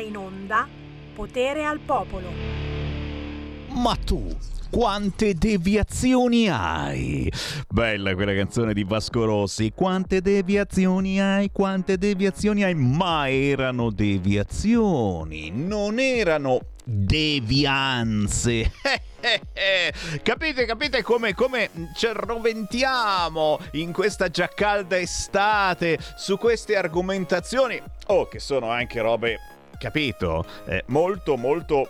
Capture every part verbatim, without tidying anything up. in onda Potere al Popolo. Ma tu quante deviazioni hai? Bella quella canzone di Vasco Rossi. Quante deviazioni hai? Quante deviazioni hai? Ma erano deviazioni, non erano devianze. Capite, capite come, come ci arroventiamo in questa già calda estate su queste argomentazioni, oh, che sono anche robe, capito, eh, molto molto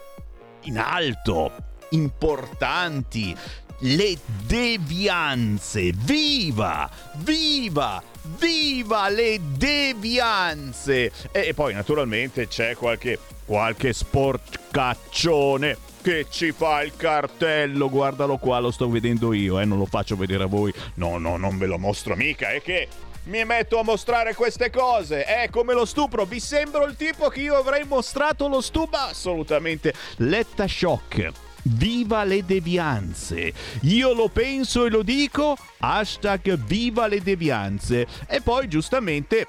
in alto, importanti, le devianze. Viva, viva, viva le devianze. E poi naturalmente c'è qualche, qualche sporcaccione che ci fa il cartello, guardalo qua, lo sto vedendo io, eh, non lo faccio vedere a voi, no, no, non ve lo mostro mica, è che mi metto a mostrare queste cose, è come lo stupro, vi sembro il tipo che io avrei mostrato lo stupro? Assolutamente. Letta shock, viva le devianze, io lo penso e lo dico, hashtag viva le devianze. E poi giustamente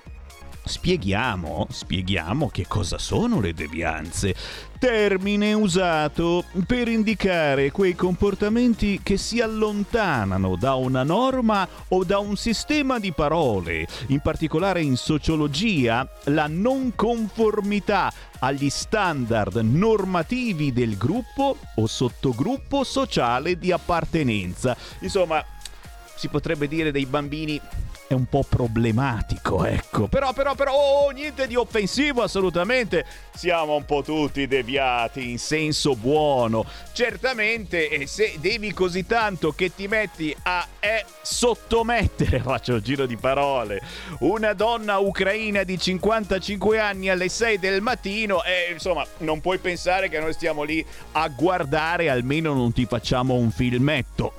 Spieghiamo, spieghiamo che cosa sono le devianze. Termine usato per indicare quei comportamenti che si allontanano da una norma o da un sistema di parole. In particolare in sociologia, la non conformità agli standard normativi del gruppo o sottogruppo sociale di appartenenza. Insomma, si potrebbe dire dei bambini... è un po' problematico, ecco. Però, però, però, oh, niente di offensivo, assolutamente. Siamo un po' tutti deviati in senso buono. Certamente, e se devi così tanto che ti metti a eh, sottomettere, faccio il giro di parole, una donna ucraina di cinquantacinque anni alle sei del mattino, eh, insomma, non puoi pensare che noi stiamo lì a guardare, almeno non ti facciamo un filmetto.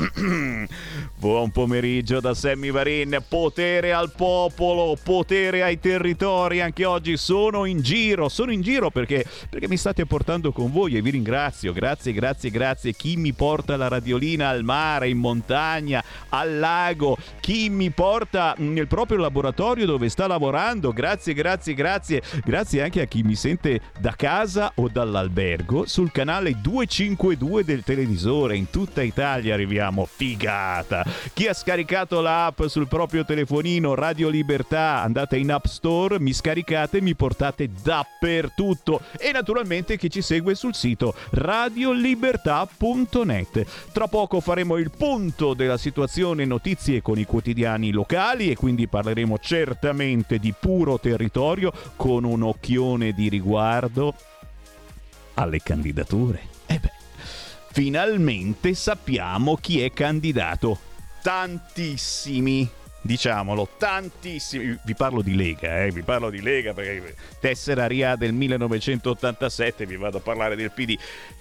Buon pomeriggio da Sammy Varin. Potere Potere al popolo, potere ai territori. Anche oggi sono in giro, sono in giro perché, perché mi state portando con voi e vi ringrazio. Grazie, grazie, grazie. Chi mi porta la radiolina al mare, in montagna, al lago, chi mi porta nel proprio laboratorio dove sta lavorando. Grazie, grazie, grazie. Grazie anche a chi mi sente da casa o dall'albergo sul canale duecentocinquantadue del televisore. In tutta Italia arriviamo, figata. Chi ha scaricato l'app sul proprio telefonino, Radio Libertà, andate in App Store, mi scaricate, mi portate dappertutto. E naturalmente chi ci segue sul sito radio libertà punto net. Tra poco faremo il punto della situazione notizie con i quotidiani locali e quindi parleremo certamente di puro territorio con un occhione di riguardo alle candidature. E beh, finalmente sappiamo chi è candidato. Tantissimi. Diciamolo, tantissimi. Vi parlo di Lega, eh? Vi parlo di Lega perché tessera R I A del millenovecentottantasette, vi vado a parlare del P D.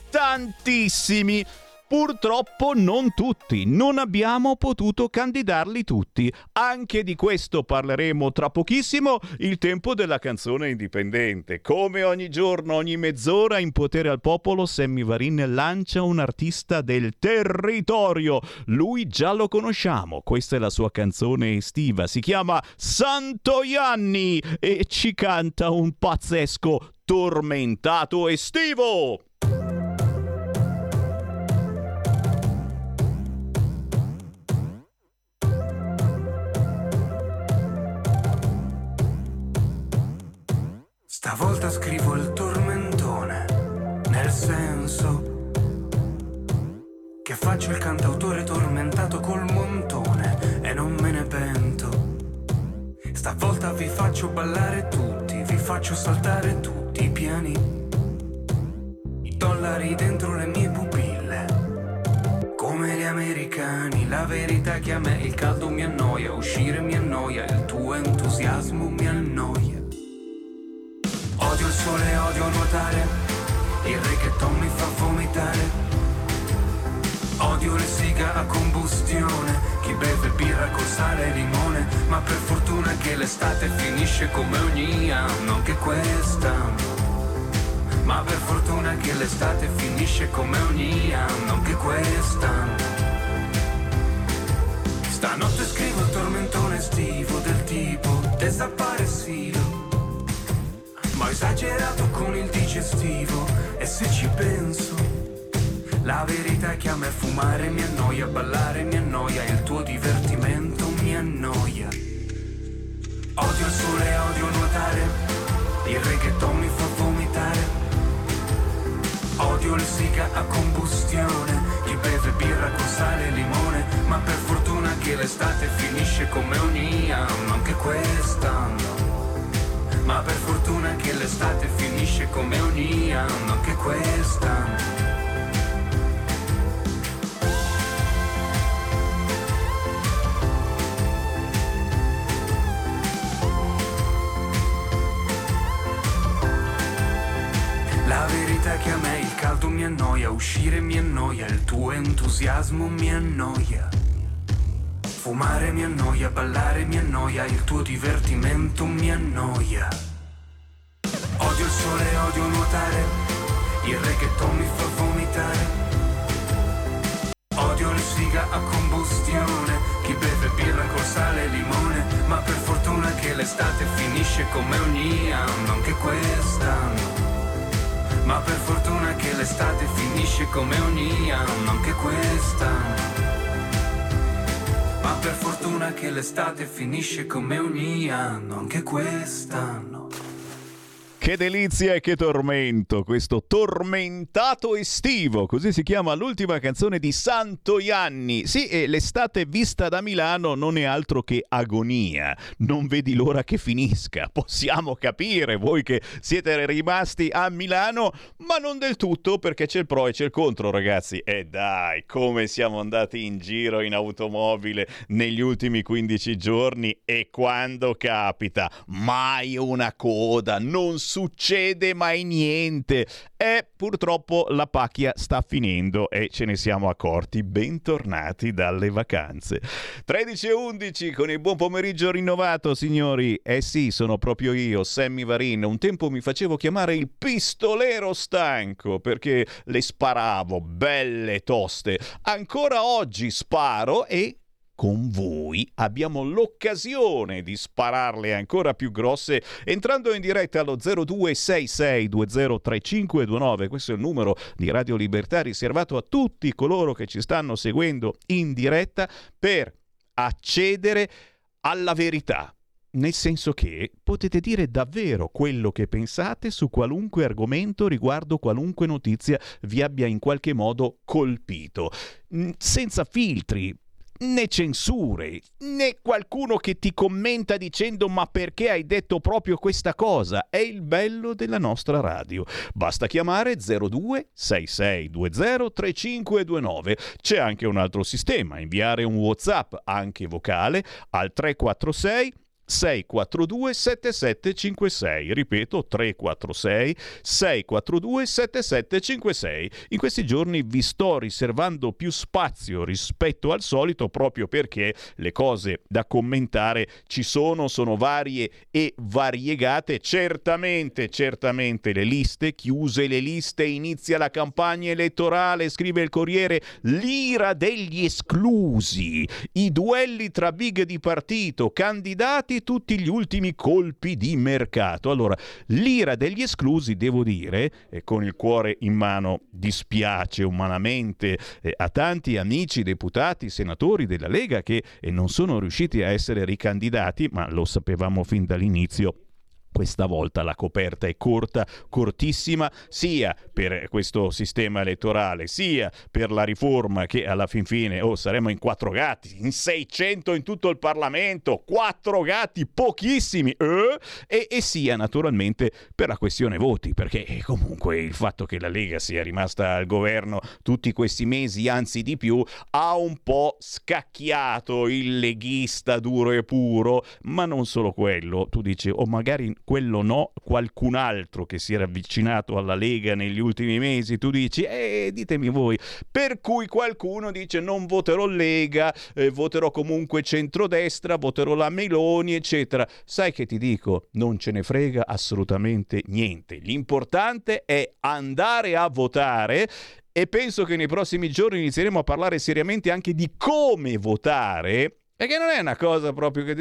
Tantissimi. Purtroppo non tutti, non abbiamo potuto candidarli tutti. Anche di questo parleremo tra pochissimo, il tempo della canzone indipendente. Come ogni giorno, ogni mezz'ora in Potere al Popolo, Sammy Varin lancia un artista del territorio. Lui già lo conosciamo, questa è la sua canzone estiva, si chiama Santo Ianni e ci canta un pazzesco tormentato estivo. Stavolta scrivo il tormentone, nel senso che faccio il cantautore tormentato col montone e non me ne pento. Stavolta vi faccio ballare tutti, vi faccio saltare tutti i piani, i dollari dentro le mie pupille, come gli americani. La verità è che a me il caldo mi annoia, uscire mi annoia, il tuo entusiasmo mi annoia. Odio il sole, odio nuotare, il reggaeton mi fa vomitare. Odio le siga a combustione, chi beve birra con sale e limone. Ma per fortuna che l'estate finisce come ogni anno, anche questa. Ma per fortuna che l'estate finisce come ogni anno, anche questa. Stanotte scrivo il tormentone estivo del tipo desaparecido, ma ho esagerato con i il digestivo. E se ci penso, la verità è che a me fumare mi annoia, ballare mi annoia, il tuo divertimento mi annoia. Odio il sole, odio nuotare, il reggaeton mi fa vomitare. Odio il siga a combustione, chi beve birra con sale e limone. Ma per fortuna che l'estate finisce come ogni anno, anche quest'anno. Ma per fortuna che l'estate finisce come ogni anno, anche quest'anno. La verità è che a me il caldo mi annoia, uscire mi annoia, il tuo entusiasmo mi annoia. Fumare mi annoia, ballare mi annoia, il tuo divertimento mi annoia. Odio il sole, odio nuotare, il reggaeton mi fa vomitare. Odio il siga a combustione, chi beve birra col sale e limone. Ma per fortuna che l'estate finisce come ogni anno, anche quest'anno. Ma per fortuna che l'estate finisce come ogni anno, anche quest'anno. Ma per fortuna che l'estate finisce come ogni anno, anche quest'anno. Che delizia e che tormento, questo tormentato estivo, così si chiama l'ultima canzone di Santo Ianni. Sì, e l'estate vista da Milano non è altro che agonia, non vedi l'ora che finisca. Possiamo capire voi che siete rimasti a Milano, ma non del tutto, perché c'è il pro e c'è il contro, ragazzi. E dai, come siamo andati in giro in automobile negli ultimi quindici giorni, e quando capita, mai una coda, non so succede mai niente. E purtroppo la pacchia sta finendo e ce ne siamo accorti. Bentornati dalle vacanze. tredici e undici con il buon pomeriggio rinnovato, signori. Eh sì, sono proprio io, Sammy Varin. Un tempo mi facevo chiamare il pistolero stanco perché le sparavo belle toste. Ancora oggi sparo e con voi abbiamo l'occasione di spararle ancora più grosse entrando in diretta allo zero due sei sei due zero tre cinque due nove. Questo è il numero di Radio Libertà riservato a tutti coloro che ci stanno seguendo in diretta per accedere alla verità. Nel senso che potete dire davvero quello che pensate su qualunque argomento riguardo qualunque notizia vi abbia in qualche modo colpito. Senza filtri, né censure, né qualcuno che ti commenta dicendo ma perché hai detto proprio questa cosa. È il bello della nostra radio. Basta chiamare zero due sei sei due zero tre cinque due nove. C'è anche un altro sistema, inviare un WhatsApp anche vocale al tre quattro sei sei quattro due sette sette cinque sei. Ripeto, tre quattro sei sei quattro due sette sette cinque sei. In questi giorni vi sto riservando più spazio rispetto al solito proprio perché le cose da commentare ci sono, sono varie e variegate. Certamente, certamente le liste, chiuse le liste, inizia la campagna elettorale, scrive il Corriere, l'ira degli esclusi, i duelli tra big di partito, candidati tutti gli ultimi colpi di mercato. Allora, l'ira degli esclusi, devo dire, e con il cuore in mano dispiace umanamente eh, a tanti amici, deputati, senatori della Lega che eh, non sono riusciti a essere ricandidati, ma lo sapevamo fin dall'inizio. Questa volta la coperta è corta, cortissima, sia per questo sistema elettorale, sia per la riforma che alla fin fine oh, saremo in quattro gatti, in seicento in tutto il Parlamento, quattro gatti, pochissimi, eh? e, e sia naturalmente per la questione voti, perché comunque il fatto che la Lega sia rimasta al governo tutti questi mesi, anzi di più, ha un po' scacchiato il leghista duro e puro, ma non solo quello. Tu dici, o oh, magari quello no, qualcun altro che si era avvicinato alla Lega negli ultimi mesi, tu dici, eh, ditemi voi, per cui qualcuno dice non voterò Lega, eh, voterò comunque centrodestra, voterò la Meloni, eccetera. Sai che ti dico? Non ce ne frega assolutamente niente. L'importante è andare a votare. E penso che nei prossimi giorni inizieremo a parlare seriamente anche di come votare, perché non è una cosa proprio che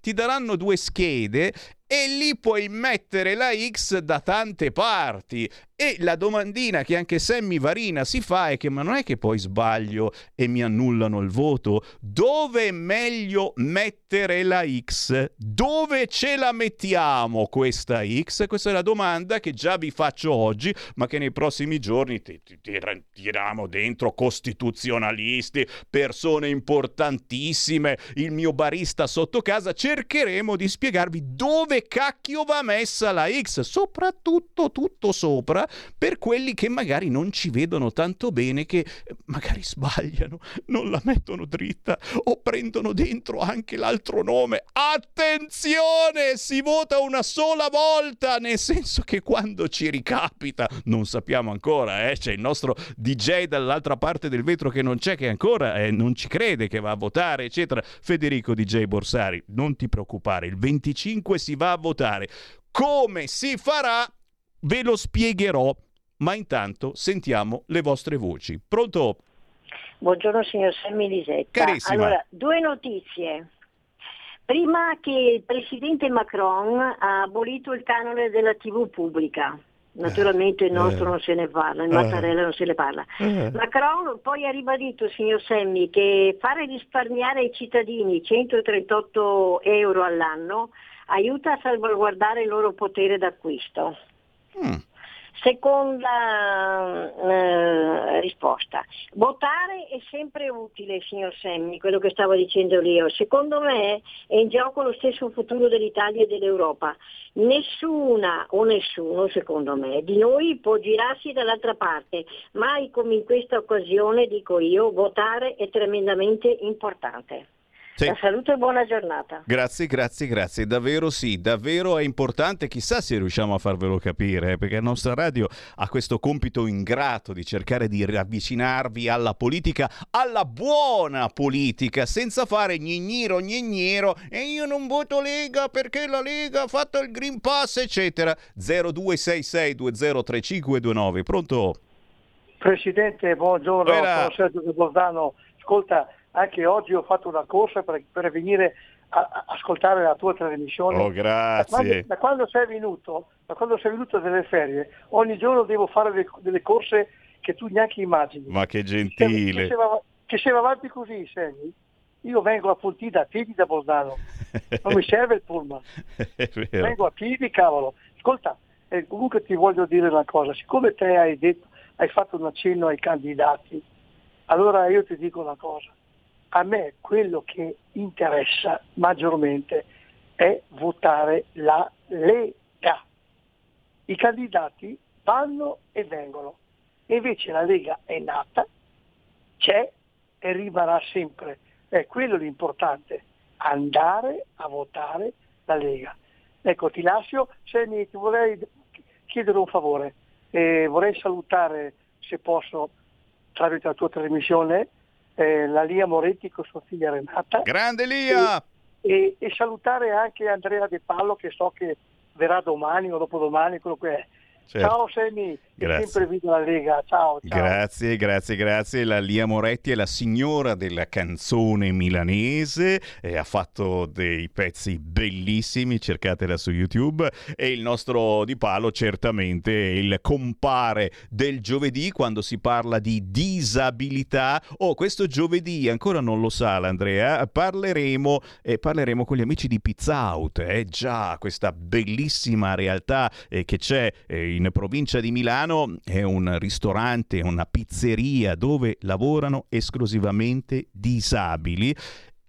ti daranno due schede e lì puoi mettere la X da tante parti. E la domandina che anche Sammy Varin si fa è che ma non è che poi sbaglio e mi annullano il voto? Dove è meglio mettere la X? Dove ce la mettiamo questa X? Questa è la domanda che già vi faccio oggi, ma che nei prossimi giorni ti, ti, ti tiriamo dentro costituzionalisti, persone importantissime, il mio barista sotto casa. Cercheremo di spiegarvi dove cacchio va messa la X, soprattutto tutto sopra, per quelli che magari non ci vedono tanto bene, che magari sbagliano, non la mettono dritta o prendono dentro anche l'altro nome. Attenzione, si vota una sola volta, nel senso che quando ci ricapita non sappiamo ancora, eh? C'è il nostro D J dall'altra parte del vetro che non c'è, che ancora eh, non ci crede che va a votare eccetera. Federico D J Borsari, non ti preoccupare, il venticinque si va a votare. Come si farà? Ve lo spiegherò, ma intanto sentiamo le vostre voci. Pronto? Buongiorno signor Sammy Lisetta. Carissima. Allora, due notizie. Prima, che il presidente Macron ha abolito il canone della tivù pubblica. Naturalmente il nostro eh. non se ne parla, il eh. Mattarella non se ne parla. Eh. Macron poi ha ribadito, signor Sammy, che fare risparmiare ai cittadini centotrentotto euro all'anno aiuta a salvaguardare il loro potere d'acquisto. Mm. Seconda eh, risposta. Votare è sempre utile, signor Semmi, quello che stavo dicendo io. Secondo me è in gioco lo stesso futuro dell'Italia e dell'Europa. Nessuna o nessuno, secondo me, di noi può girarsi dall'altra parte. Mai come in questa occasione, dico io, votare è tremendamente importante. Sì. La salute e buona giornata. Grazie, grazie, grazie. Davvero sì, davvero è importante. Chissà se riusciamo a farvelo capire, eh, perché la nostra radio ha questo compito ingrato di cercare di avvicinarvi alla politica, alla buona politica, senza fare gnigniro, gnigniro, e io non voto Lega perché la Lega ha fatto il Green Pass, eccetera. zero due sei sei due zero tre cinque due nove. Pronto? Presidente, buongiorno. Era... Sono Sergio Bordano. Ascolta, anche oggi ho fatto una corsa per, per venire a, a ascoltare la tua trasmissione. Oh, grazie. Da quando, da quando sei venuto, da quando sei venuto delle ferie, ogni giorno devo fare delle, delle corse che tu neanche immagini. Ma che gentile. Che, che, che se va avanti così, Sammy, io vengo a Ponti da piedi da Bordano. Non mi serve il pullman. Vengo a piedi, cavolo. Ascolta, eh, comunque ti voglio dire una cosa. Siccome te hai detto, hai fatto un accenno ai candidati, allora io ti dico una cosa. A me quello che interessa maggiormente è votare la Lega. I candidati vanno e vengono, e invece la Lega è nata, c'è e rimarrà sempre. È quello l'importante, andare a votare la Lega. Ecco, ti lascio, se mi, ti vorrei chiedere un favore, eh, vorrei salutare, se posso, tramite la tua trasmissione, Eh, la Lia Moretti con sua figlia Renata. Grande Lia! E, e, e salutare anche Andrea De Pallo, che so che verrà domani o dopodomani, quello che è. Certo. Ciao Sammy, grazie. Sempre vivo la Lega, ciao, ciao. Grazie, grazie, grazie. La Lia Moretti è la signora della canzone milanese, eh, ha fatto dei pezzi bellissimi, cercatela su YouTube. E il nostro Di Palo certamente è il compare del giovedì quando si parla di disabilità. Oh, questo giovedì, ancora non lo sa l'Andrea, parleremo, eh, parleremo con gli amici di PizzaAut, eh, già questa bellissima realtà eh, che c'è eh, in provincia di Milano. È un ristorante, una pizzeria dove lavorano esclusivamente disabili,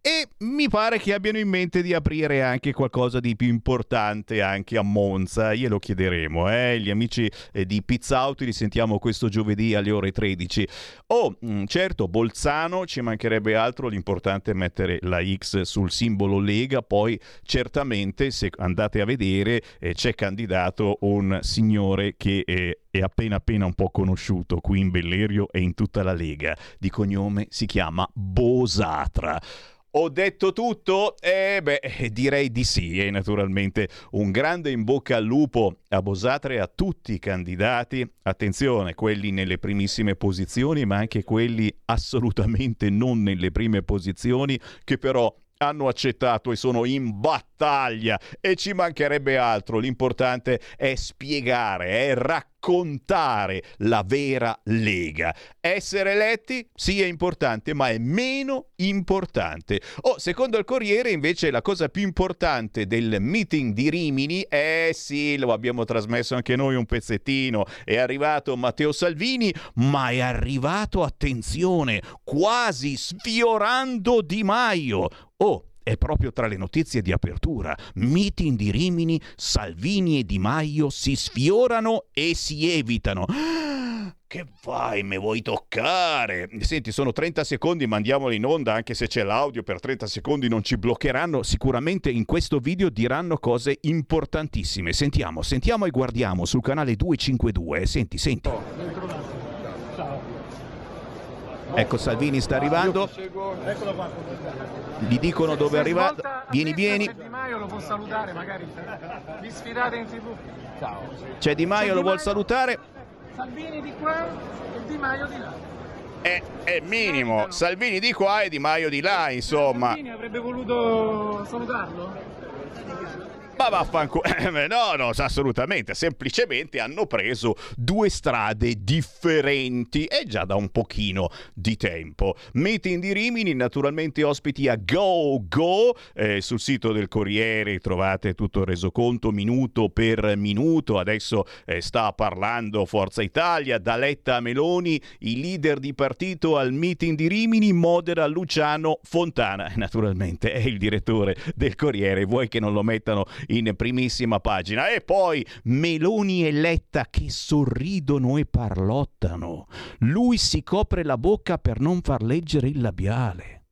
e mi pare che abbiano in mente di aprire anche qualcosa di più importante anche a Monza. Glielo chiederemo, eh? Gli amici di PizzaAut li sentiamo questo giovedì alle ore tredici. Oh, certo, Bolzano, ci mancherebbe altro, l'importante è mettere la X sul simbolo Lega. Poi certamente, se andate a vedere, eh, c'è candidato un signore che eh, è appena appena un po' conosciuto qui in Bellerio e in tutta la Lega, di cognome si chiama Bosatra. Ho detto tutto? Eh beh, direi di sì. E naturalmente un grande in bocca al lupo a Bosatra e a tutti i candidati. Attenzione, quelli nelle primissime posizioni, ma anche quelli assolutamente non nelle prime posizioni, che però hanno accettato e sono in battaglia, e ci mancherebbe altro. L'importante è spiegare, è raccontare contare la vera Lega. Essere eletti sì è importante, ma è meno importante. Oh, secondo il Corriere invece la cosa più importante del meeting di Rimini, eh sì, lo abbiamo trasmesso anche noi un pezzettino, è arrivato Matteo Salvini, ma è arrivato, attenzione, quasi sfiorando Di Maio. Oh, è proprio tra le notizie di apertura. Meeting di Rimini, Salvini e Di Maio si sfiorano e si evitano. Che vai, me vuoi toccare? Senti, sono trenta secondi, mandiamoli in onda, anche se c'è l'audio, per trenta secondi non ci bloccheranno. Sicuramente in questo video diranno cose importantissime. Sentiamo, sentiamo e guardiamo sul canale duecentocinquantadue. Senti, senti. Ecco, Salvini sta arrivando. Eccolo qua. Gli dicono dove è arrivato. Vieni, vieni. C'è Di Maio, lo può salutare magari. Vi sfidate in TV. Ciao. C'è Di Maio, lo vuol salutare. Salvini di qua e Di Maio di là. È, è minimo. Salvini di qua e Di Maio di là, insomma. Salvini avrebbe voluto salutarlo? Ma vaffanculo, no, no, assolutamente, semplicemente hanno preso due strade differenti e già da un pochino di tempo. Meeting di Rimini, naturalmente ospiti a Go Go, eh, sul sito del Corriere trovate tutto il resoconto minuto per minuto. Adesso eh, sta parlando Forza Italia, da Letta a Meloni, i leader di partito al meeting di Rimini, modera Luciano Fontana, naturalmente è il direttore del Corriere, vuoi che non lo mettano in primissima pagina. E poi Meloni e Letta che sorridono e parlottano. Lui si copre la bocca per non far leggere il labiale.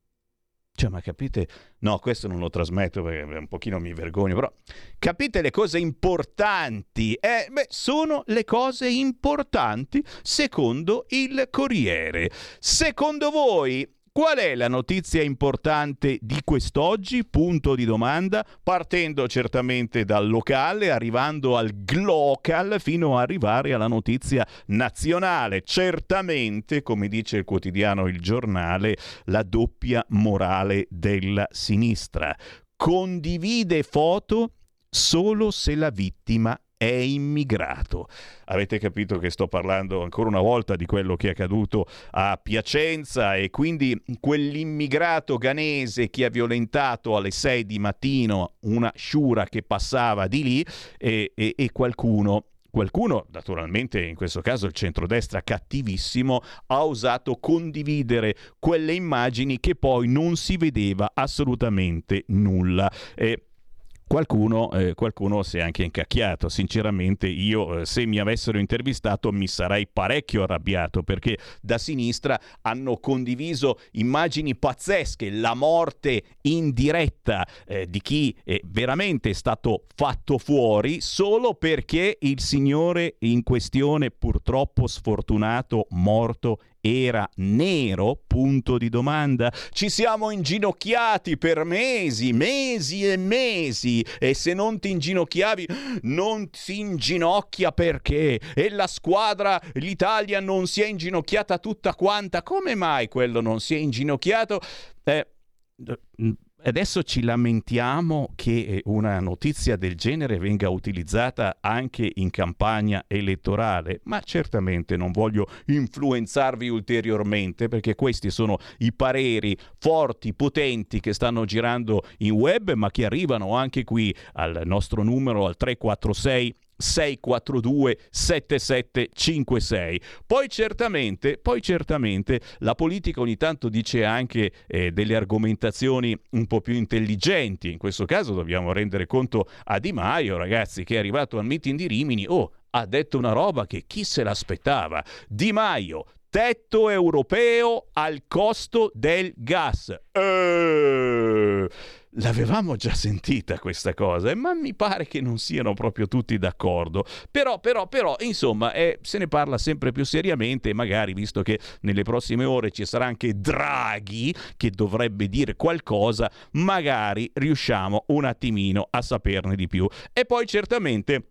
Cioè, ma capite? No, questo non lo trasmetto perché un pochino mi vergogno, però capite le cose importanti? Eh, beh, sono le cose importanti secondo il Corriere. Secondo voi qual è la notizia importante di quest'oggi? Punto di domanda, partendo certamente dal locale, arrivando al glocal, fino ad arrivare alla notizia nazionale. Certamente, come dice il quotidiano Il Giornale, la doppia morale della sinistra. Condivide foto solo se la vittima è immigrato. Avete capito che sto parlando ancora una volta di quello che è accaduto a Piacenza, e quindi quell'immigrato ghanese che ha violentato alle sei di mattino una sciura che passava di lì, e, e, e qualcuno Qualcuno, naturalmente in questo caso il centrodestra cattivissimo, ha osato condividere quelle immagini che poi non si vedeva assolutamente nulla. E Qualcuno, eh, qualcuno si è anche incacchiato. Sinceramente io, eh, se mi avessero intervistato mi sarei parecchio arrabbiato, perché da sinistra hanno condiviso immagini pazzesche, la morte in diretta eh, di chi è veramente stato fatto fuori solo perché il signore in questione, purtroppo sfortunato, morto, era nero? Punto di domanda. Ci siamo inginocchiati per mesi, mesi e mesi, e se non ti inginocchiavi non si inginocchia perché? E la squadra, l'Italia non si è inginocchiata tutta quanta, come mai quello non si è inginocchiato? Eh, adesso ci lamentiamo che una notizia del genere venga utilizzata anche in campagna elettorale, ma certamente non voglio influenzarvi ulteriormente, perché questi sono i pareri forti, potenti, che stanno girando in web, ma che arrivano anche qui al nostro numero, al tre quattro sei sei quattro due sette sette cinque sei. Poi certamente, poi certamente la politica ogni tanto dice anche eh, delle argomentazioni un po' più intelligenti. In questo caso dobbiamo rendere conto a Di Maio, ragazzi, che è arrivato al meeting di Rimini, oh, ha detto una roba che chi se l'aspettava. Di Maio, tetto europeo al costo del gas. Eeeh... L'avevamo già sentita questa cosa, ma mi pare che non siano proprio tutti d'accordo. Però, però, però, insomma, eh, se ne parla sempre più seriamente, magari, visto che nelle prossime ore ci sarà anche Draghi che dovrebbe dire qualcosa, magari riusciamo un attimino a saperne di più. E poi certamente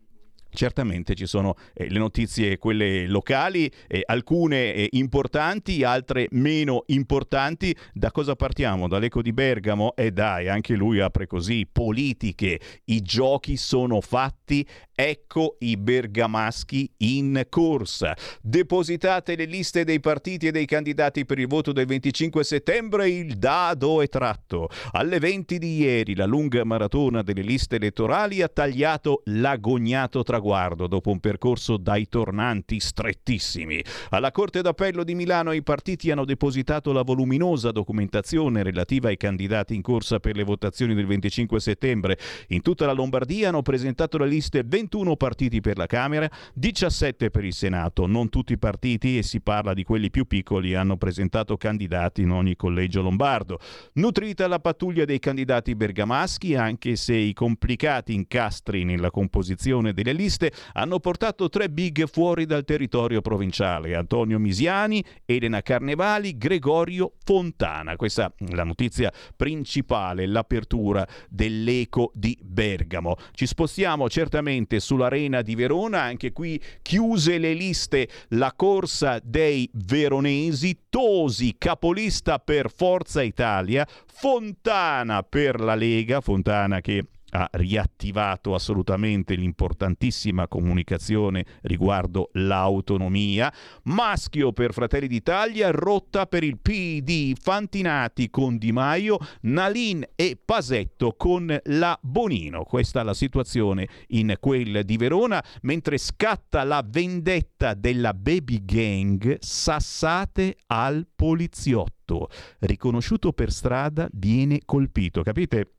Certamente ci sono eh, le notizie, quelle locali, eh, alcune eh, importanti, altre meno importanti. Da cosa partiamo? Dall'Eco di Bergamo? E eh dai, anche lui apre così: politiche, i giochi sono fatti, ecco i bergamaschi in corsa. Depositate le liste dei partiti e dei candidati per il voto del venticinque settembre, il dado è tratto. Alle venti di ieri la lunga maratona delle liste elettorali ha tagliato l'agognato traguardo. Dopo un percorso dai tornanti strettissimi, alla Corte d'Appello di Milano i partiti hanno depositato la voluminosa documentazione relativa ai candidati in corsa per le votazioni del venticinque settembre. In tutta la Lombardia hanno presentato le liste ventuno partiti per la Camera, diciassette per il Senato. Non tutti i partiti, e si parla di quelli più piccoli, hanno presentato candidati in ogni collegio lombardo. Nutrita la pattuglia dei candidati bergamaschi, anche se i complicati incastri nella composizione delle liste hanno portato tre big fuori dal territorio provinciale: Antonio Misiani, Elena Carnevali, Gregorio Fontana. Questa è la notizia principale, l'apertura dell'Eco di Bergamo. Ci spostiamo certamente sull'Arena di Verona. Anche qui chiuse le liste la corsa dei veronesi. Tosi capolista per Forza Italia, Fontana per la Lega, Fontana che ha riattivato assolutamente l'importantissima comunicazione riguardo l'autonomia. Maschio per Fratelli d'Italia, Rotta per il P D, Fantinati con Di Maio, Nalin e Pasetto con la Bonino. Questa è la situazione in quel di Verona, mentre scatta la vendetta della baby gang, sassate al poliziotto. Riconosciuto per strada, viene colpito. Capite?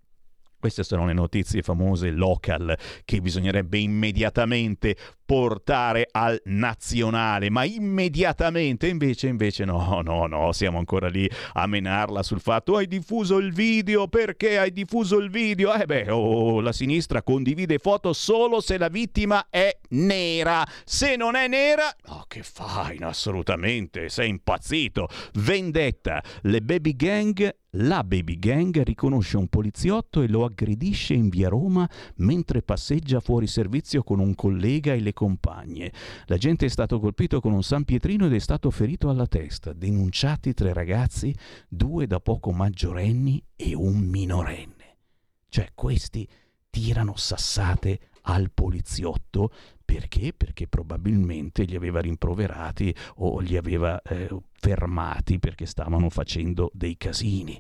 Queste sono le notizie famose local che bisognerebbe immediatamente portare al nazionale, ma immediatamente invece invece no, no, no, siamo ancora lì a menarla sul fatto: hai diffuso il video, perché hai diffuso il video? Eh beh, oh, la sinistra condivide foto solo se la vittima è nera, se non è nera, no, che fai? No, assolutamente, sei impazzito. Vendetta, le baby gang. La baby gang riconosce un poliziotto e lo aggredisce in via Roma mentre passeggia fuori servizio con un collega e le compagne. L'agente è stato colpito con un San Pietrino ed è stato ferito alla testa. Denunciati tre ragazzi, due da poco maggiorenni e un minorenne. Cioè, questi tirano sassate al poliziotto. Perché? Perché probabilmente li aveva rimproverati o li aveva eh, fermati perché stavano facendo dei casini.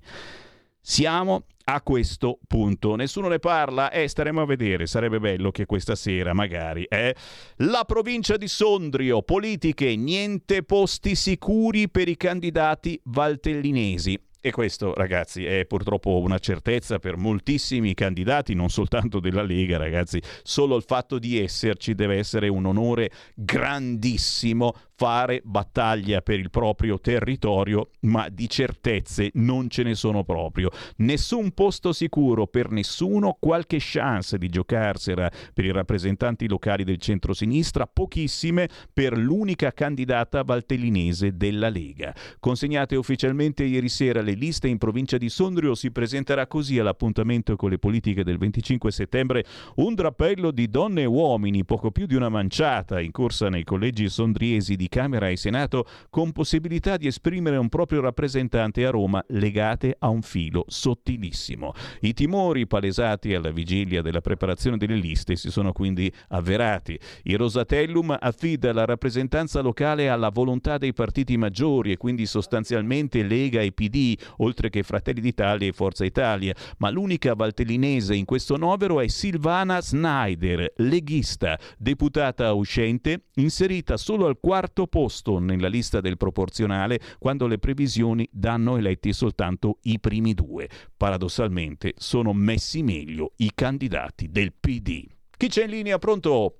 Siamo a questo punto, nessuno ne parla e eh, staremo a vedere, sarebbe bello che questa sera magari eh. La provincia di Sondrio, politiche, niente posti sicuri per i candidati valtellinesi. E questo, ragazzi, è purtroppo una certezza per moltissimi candidati, non soltanto della Lega, ragazzi. Solo il fatto di esserci deve essere un onore grandissimo, fare battaglia per il proprio territorio, ma di certezze non ce ne sono proprio. Nessun posto sicuro per nessuno, qualche chance di giocarsela per i rappresentanti locali del centrosinistra, pochissime per l'unica candidata valtellinese della Lega. Consegnate ufficialmente ieri sera le liste in provincia di Sondrio, si presenterà così all'appuntamento con le politiche del venticinque settembre un drappello di donne e uomini, poco più di una manciata, in corsa nei collegi sondriesi di Camera e Senato, con possibilità di esprimere un proprio rappresentante a Roma, legate a un filo sottilissimo. I timori palesati alla vigilia della preparazione delle liste si sono quindi avverati. Il Rosatellum affida la rappresentanza locale alla volontà dei partiti maggiori e quindi sostanzialmente Lega e P D, oltre che Fratelli d'Italia e Forza Italia, ma l'unica valtellinese in questo novero è Silvana Schneider, leghista, deputata uscente, inserita solo al quarto posto nella lista del proporzionale, quando le previsioni danno eletti soltanto i primi due. Paradossalmente sono messi meglio i candidati del P D. Chi c'è in linea? Pronto?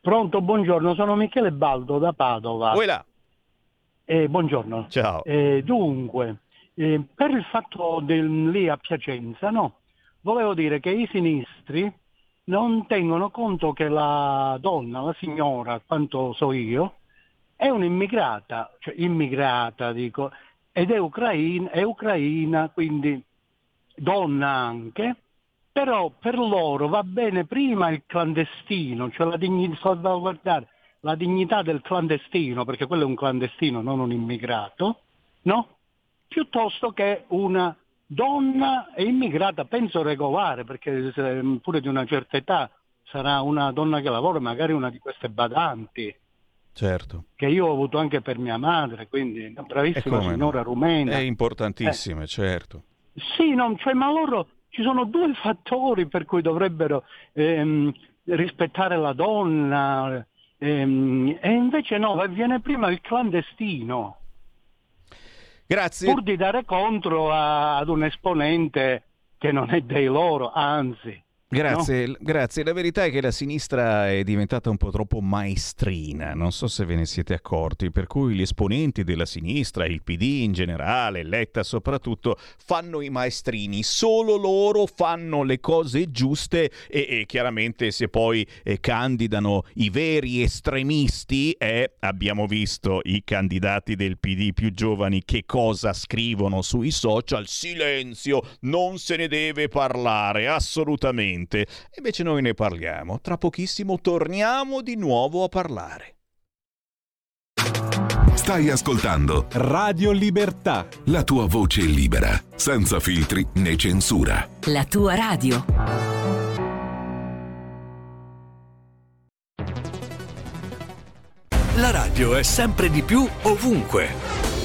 Pronto, buongiorno, sono Michele Baldo da Padova. Uela. Eh, buongiorno. Ciao. Eh, dunque, eh, per il fatto del, lì a Piacenza, no, volevo dire che i sinistri non tengono conto che la donna, la signora, quanto so io, è un'immigrata, cioè immigrata dico, ed è ucraina, è ucraina, quindi donna anche, però per loro va bene prima il clandestino, cioè la dignità, salvaguardare la dignità del clandestino, perché quello è un clandestino, non un immigrato, no? Piuttosto che una donna immigrata, penso regolare, perché pure di una certa età sarà una donna che lavora, magari una di queste badanti. Certo. Che io ho avuto anche per mia madre, quindi una bravissima signora no? rumena. È importantissima, eh. certo. Sì, no, cioè, ma loro, ci sono due fattori per cui dovrebbero ehm, rispettare la donna, ehm, e invece no, viene prima il clandestino. Grazie. Pur di dare contro a, ad un esponente che non è dei loro, anzi. Grazie, no? grazie. La verità è che la sinistra è diventata un po' troppo maestrina, non so se ve ne siete accorti, per cui gli esponenti della sinistra, il P D in generale, Letta soprattutto, fanno i maestrini, solo loro fanno le cose giuste e, e chiaramente se poi eh, candidano i veri estremisti, eh, abbiamo visto i candidati del P D più giovani che cosa scrivono sui social, silenzio, non se ne deve parlare, assolutamente. E invece noi ne parliamo. Tra pochissimo torniamo di nuovo a parlare. Stai ascoltando Radio Libertà. La tua voce libera, senza filtri né censura. La tua radio. La radio è sempre di più ovunque.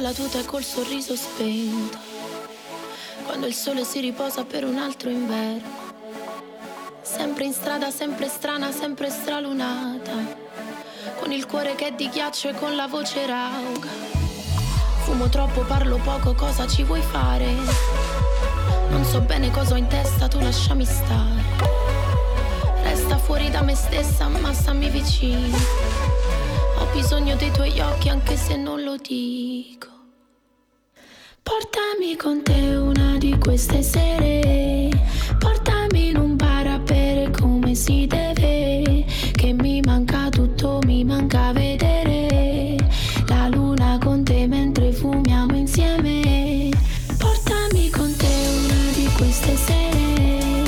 La tuta e col sorriso spento, quando il sole si riposa per un altro inverno, sempre in strada, sempre strana, sempre stralunata, con il cuore che è di ghiaccio e con la voce rauca. Fumo troppo, parlo poco, cosa ci vuoi fare? Non so bene cosa ho in testa, tu lasciami stare. Resta fuori da me stessa, ma stammi vicino. Ho bisogno dei tuoi occhi anche se non lo dico. Portami con te una di queste sere, portami in un bar a bere come si deve, che mi manca tutto, mi manca vedere la luna con te mentre fumiamo insieme. Portami con te una di queste sere,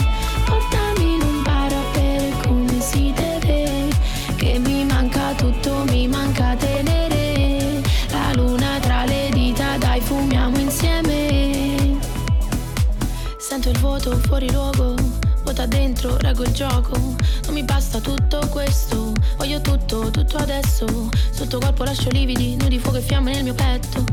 portami in un bar a bere come si deve, che mi manca tutto, mi manca tenere. Sento il vuoto fuori luogo, vuota dentro, reggo il gioco. Non mi basta tutto questo, voglio tutto, tutto adesso. Sotto corpo lascio lividi, nudi fuoco e fiamme nel mio petto.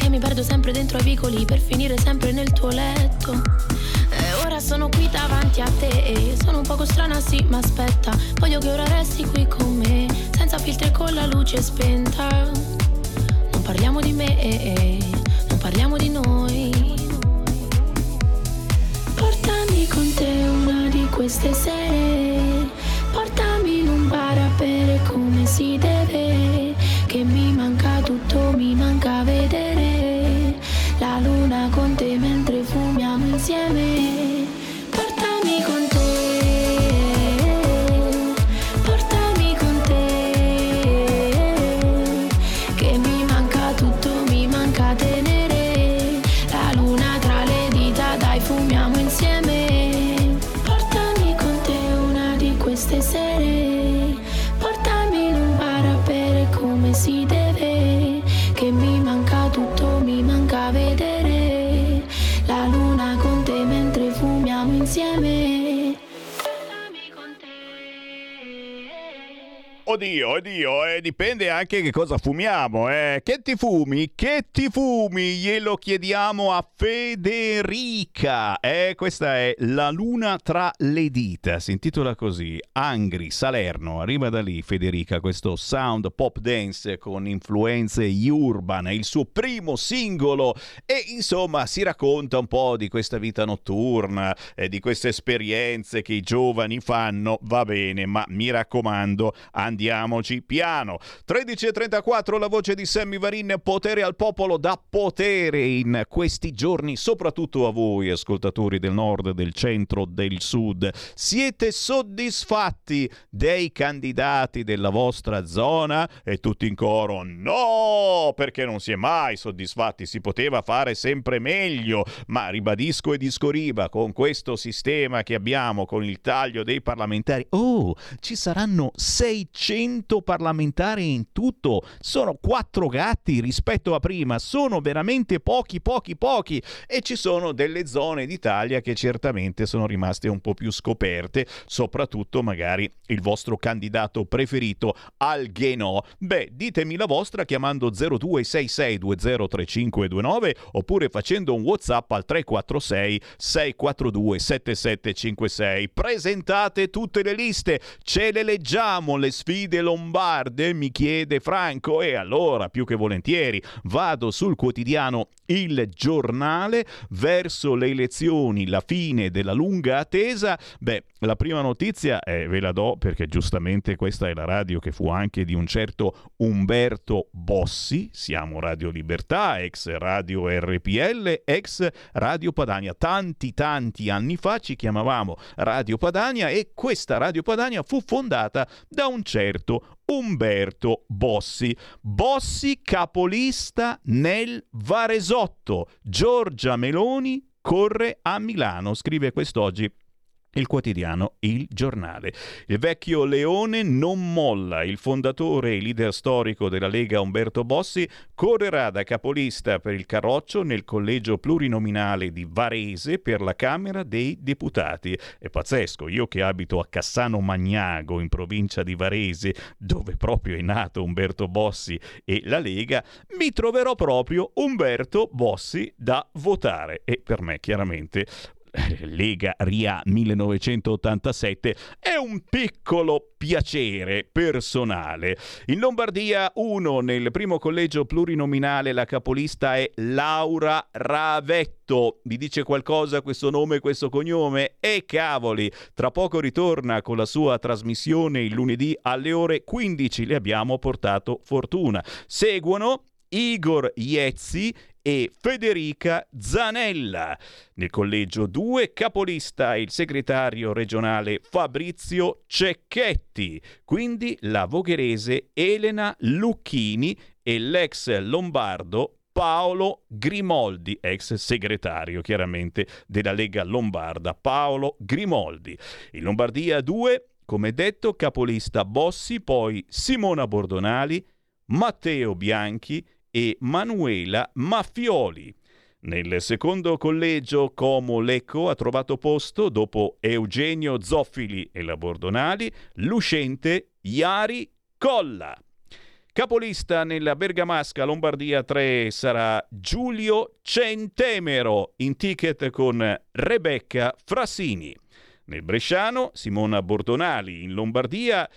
E mi perdo sempre dentro ai vicoli per finire sempre nel tuo letto. E ora sono qui davanti a te e sono un poco strana, sì, ma aspetta, voglio che ora resti qui con me, senza filtri e con la luce spenta. Non parliamo di me, non parliamo di noi. Portami con te una di queste sere, portami in un bar a bere come si deve, che mi manca tutto, mi manca vedere la luna con te mentre fumiamo insieme. Portami con te. Portami con te che mi manca tutto, mi manca vedere la luna con te mentre fumiamo insieme. Oddio, oddio, eh, dipende anche che cosa fumiamo, eh. Che ti fumi? Che ti fumi? Glielo chiediamo a Federica. Eh, questa è La Luna tra le dita, si intitola così. Angri, Salerno, arriva da lì Federica, questo sound pop dance con influenze urban, è il suo primo singolo e insomma si racconta un po' di questa vita notturna, eh, di queste esperienze che i giovani fanno, va bene, ma mi raccomando, andiamoci piano. tredici e trentaquattro, la voce di Sammy Varin, potere al popolo, da potere in questi giorni, soprattutto a voi ascoltatori del nord, del centro, del sud. Siete soddisfatti dei candidati della vostra zona? E tutti in coro no, perché non si è mai soddisfatti, si poteva fare sempre meglio, ma ribadisco e discoriba, con questo sistema che abbiamo, con il taglio dei parlamentari, oh, ci saranno seicento parlamentari in tutto, sono quattro gatti rispetto a prima, sono veramente pochi pochi pochi e ci sono delle zone d'Italia che certamente sono rimaste un po' più scoperte, soprattutto magari il vostro candidato preferito al Ghenò. Beh, ditemi la vostra chiamando zero due sei sei due zero tre cinque due nove oppure facendo un WhatsApp al tre quattro sei sei quattro due sette sette cinque sei. Presentate tutte le liste, ce le leggiamo le sfide lombarde, mi chiede Franco, e allora più che volentieri vado sul quotidiano Il Giornale. Verso le elezioni, la fine della lunga attesa. Beh, la prima notizia eh, ve la do perché giustamente questa è la radio che fu anche di un certo Umberto Bossi, siamo Radio Libertà, ex Radio R P L, ex Radio Padania, tanti tanti anni fa ci chiamavamo Radio Padania e questa Radio Padania fu fondata da un certo Umberto Bossi. Bossi capolista nel Varesotto, Giorgia Meloni corre a Milano, scrive quest'oggi il quotidiano Il Giornale. Il vecchio leone non molla, il fondatore e leader storico della Lega Umberto Bossi correrà da capolista per il Carroccio nel collegio plurinominale di Varese per la Camera dei Deputati. È pazzesco, io che abito a Cassano Magnago in provincia di Varese, dove proprio è nato Umberto Bossi e la Lega, mi troverò proprio Umberto Bossi da votare e per me chiaramente Lega Ria millenovecentottantasette è un piccolo piacere personale. In Lombardia uno, nel primo collegio plurinominale la capolista è Laura Ravetto. Vi dice qualcosa questo nome, questo cognome? E cavoli, tra poco ritorna con la sua trasmissione il lunedì alle ore quindici, le abbiamo portato fortuna. Seguono Igor Iezzi e Federica Zanella. Nel collegio due capolista il segretario regionale Fabrizio Cecchetti, quindi la vogherese Elena Lucchini e l'ex lombardo Paolo Grimoldi, ex segretario chiaramente della Lega Lombarda, Paolo Grimoldi. In Lombardia due, come detto, capolista Bossi, poi Simona Bordonali, Matteo Bianchi e Manuela Maffioli. Nel secondo collegio Como Lecco ha trovato posto, dopo Eugenio Zoffili e la Bordonali, l'uscente Iari Colla. Capolista nella Bergamasca Lombardia tre sarà Giulio Centemero, in ticket con Rebecca Frassini. Nel Bresciano Simona Bordonali, in Lombardia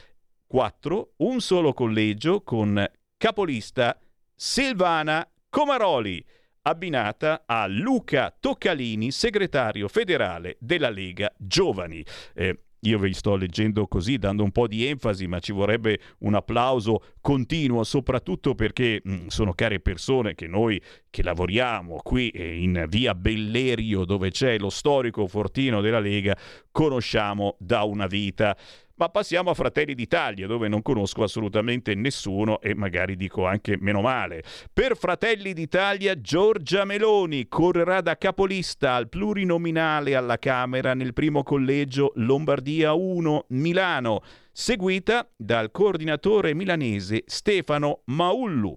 quattro, un solo collegio con capolista Silvana Comaroli, abbinata a Luca Toccalini, segretario federale della Lega Giovani. Eh, io ve li sto leggendo così, dando un po' di enfasi, ma ci vorrebbe un applauso continuo, soprattutto perché mh, sono care persone che noi che lavoriamo qui in via Bellerio, dove c'è lo storico fortino della Lega, conosciamo da una vita. Ma passiamo a Fratelli d'Italia, dove non conosco assolutamente nessuno e magari dico anche meno male. Per Fratelli d'Italia Giorgia Meloni correrà da capolista al plurinominale alla Camera nel primo collegio Lombardia uno Milano, seguita dal coordinatore milanese Stefano Maullu.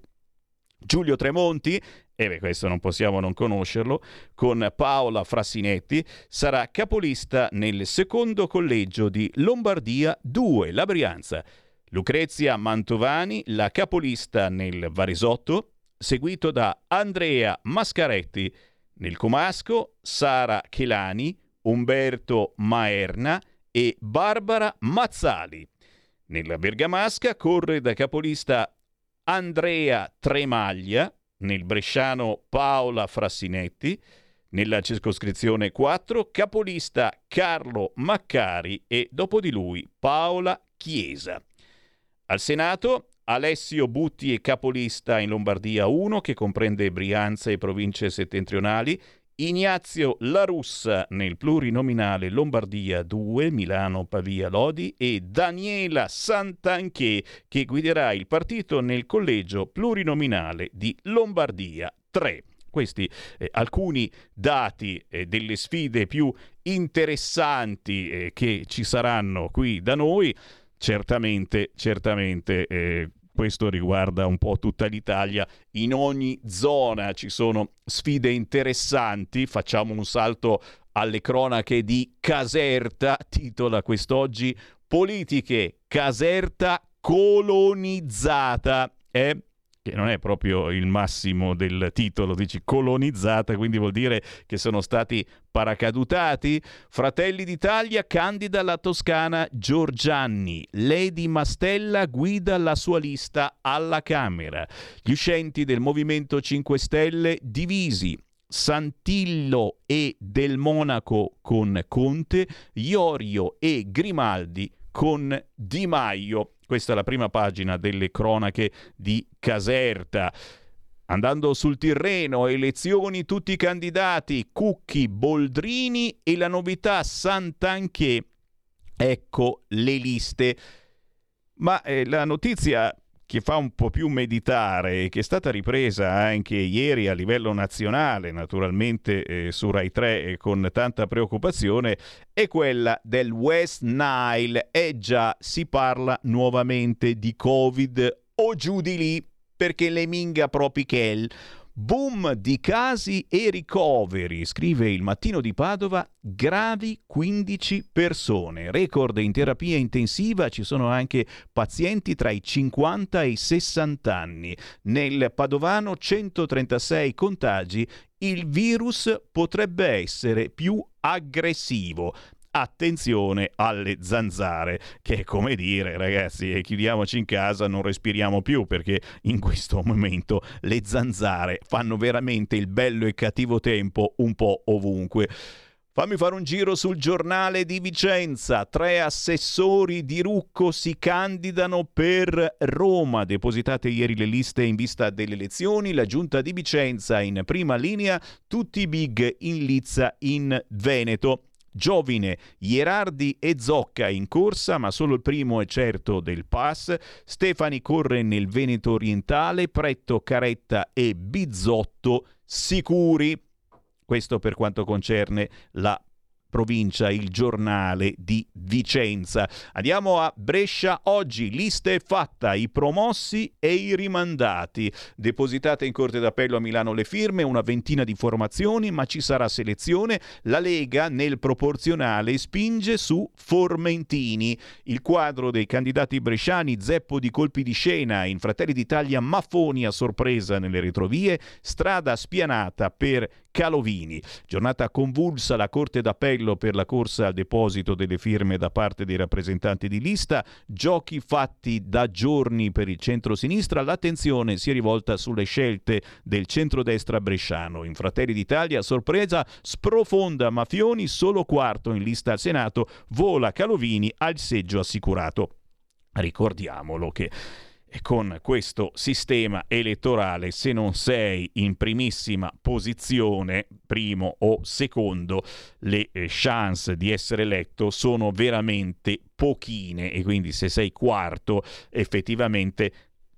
Giulio Tremonti, e eh questo non possiamo non conoscerlo, con Paola Frassinetti sarà capolista nel secondo collegio di Lombardia due, la Brianza. Lucrezia Mantovani, la capolista nel Varesotto, seguito da Andrea Mascaretti. Nel Comasco, Sara Chelani, Umberto Maerna e Barbara Mazzali. Nella Bergamasca corre da capolista Andrea Tremaglia, nel Bresciano Paola Frassinetti, nella circoscrizione quattro capolista Carlo Maccari e dopo di lui Paola Chiesa. Al Senato Alessio Butti è capolista in Lombardia uno, che comprende Brianza e province settentrionali, Ignazio La Russa nel plurinominale Lombardia due, Milano, Pavia, Lodi, e Daniela Santanchè, che guiderà il partito nel collegio plurinominale di Lombardia tre. Questi eh, alcuni dati eh, delle sfide più interessanti eh, che ci saranno qui da noi. Certamente, certamente eh, questo riguarda un po' tutta l'Italia, in ogni zona ci sono sfide interessanti. Facciamo un salto alle cronache di Caserta, titola quest'oggi Politiche, Caserta colonizzata, eh? Che non è proprio il massimo del titolo, dici colonizzata, quindi vuol dire che sono stati paracadutati. Fratelli d'Italia candida la Toscana Giorgiani, Lady Mastella guida la sua lista alla Camera. Gli uscenti del Movimento cinque Stelle divisi, Santillo e Del Monaco con Conte, Iorio e Grimaldi con Di Maio. Questa è la prima pagina delle cronache di Caserta. Andando sul Tirreno, elezioni tutti i candidati, Cucchi, Boldrini e la novità Santanchè. Ecco le liste. Ma eh, la notizia che fa un po' più meditare, che è stata ripresa anche ieri a livello nazionale, naturalmente eh, su Rai tre eh, con tanta preoccupazione, è quella del West Nile. E già si parla nuovamente di Covid o giù di lì, perché le minga propichel. Boom di casi e ricoveri, scrive il Mattino di Padova, gravi quindici persone, record in terapia intensiva, ci sono anche pazienti tra i cinquanta e i sessanta anni. Nel Padovano centotrentasei contagi, il virus potrebbe essere più aggressivo. Attenzione alle zanzare, che è come dire ragazzi chiudiamoci in casa, non respiriamo più, perché in questo momento le zanzare fanno veramente il bello e cattivo tempo un po' ovunque. Fammi fare un giro sul Giornale di Vicenza, tre assessori di Rucco si candidano per Roma, depositate ieri le liste in vista delle elezioni, la giunta di Vicenza in prima linea, tutti i big in lizza in Veneto. Giovine, Ierardi e Zocca in corsa, ma solo il primo è certo del pass. Stefani corre nel Veneto orientale, Pretto, Caretta e Bizzotto sicuri. Questo per quanto concerne la provincia, il Giornale di Vicenza. Andiamo a Brescia oggi, lista è fatta, i promossi e i rimandati. Depositate in Corte d'Appello a Milano le firme, una ventina di formazioni, ma ci sarà selezione. La Lega nel proporzionale spinge su Formentini. Il quadro dei candidati bresciani, zeppo di colpi di scena in Fratelli d'Italia, Maffoni a sorpresa nelle retrovie, strada spianata per Calovini. Giornata convulsa la Corte d'Appello per la corsa al deposito delle firme da parte dei rappresentanti di lista, giochi fatti da giorni per il centro-sinistra, l'attenzione si è rivolta sulle scelte del centrodestra bresciano. In Fratelli d'Italia, sorpresa, sprofonda Mafioni, solo quarto in lista al Senato, vola Calovini al seggio assicurato. Ricordiamolo che e con questo sistema elettorale, se non sei in primissima posizione, primo o secondo, le chance di essere eletto sono veramente pochine, e quindi se sei quarto effettivamente,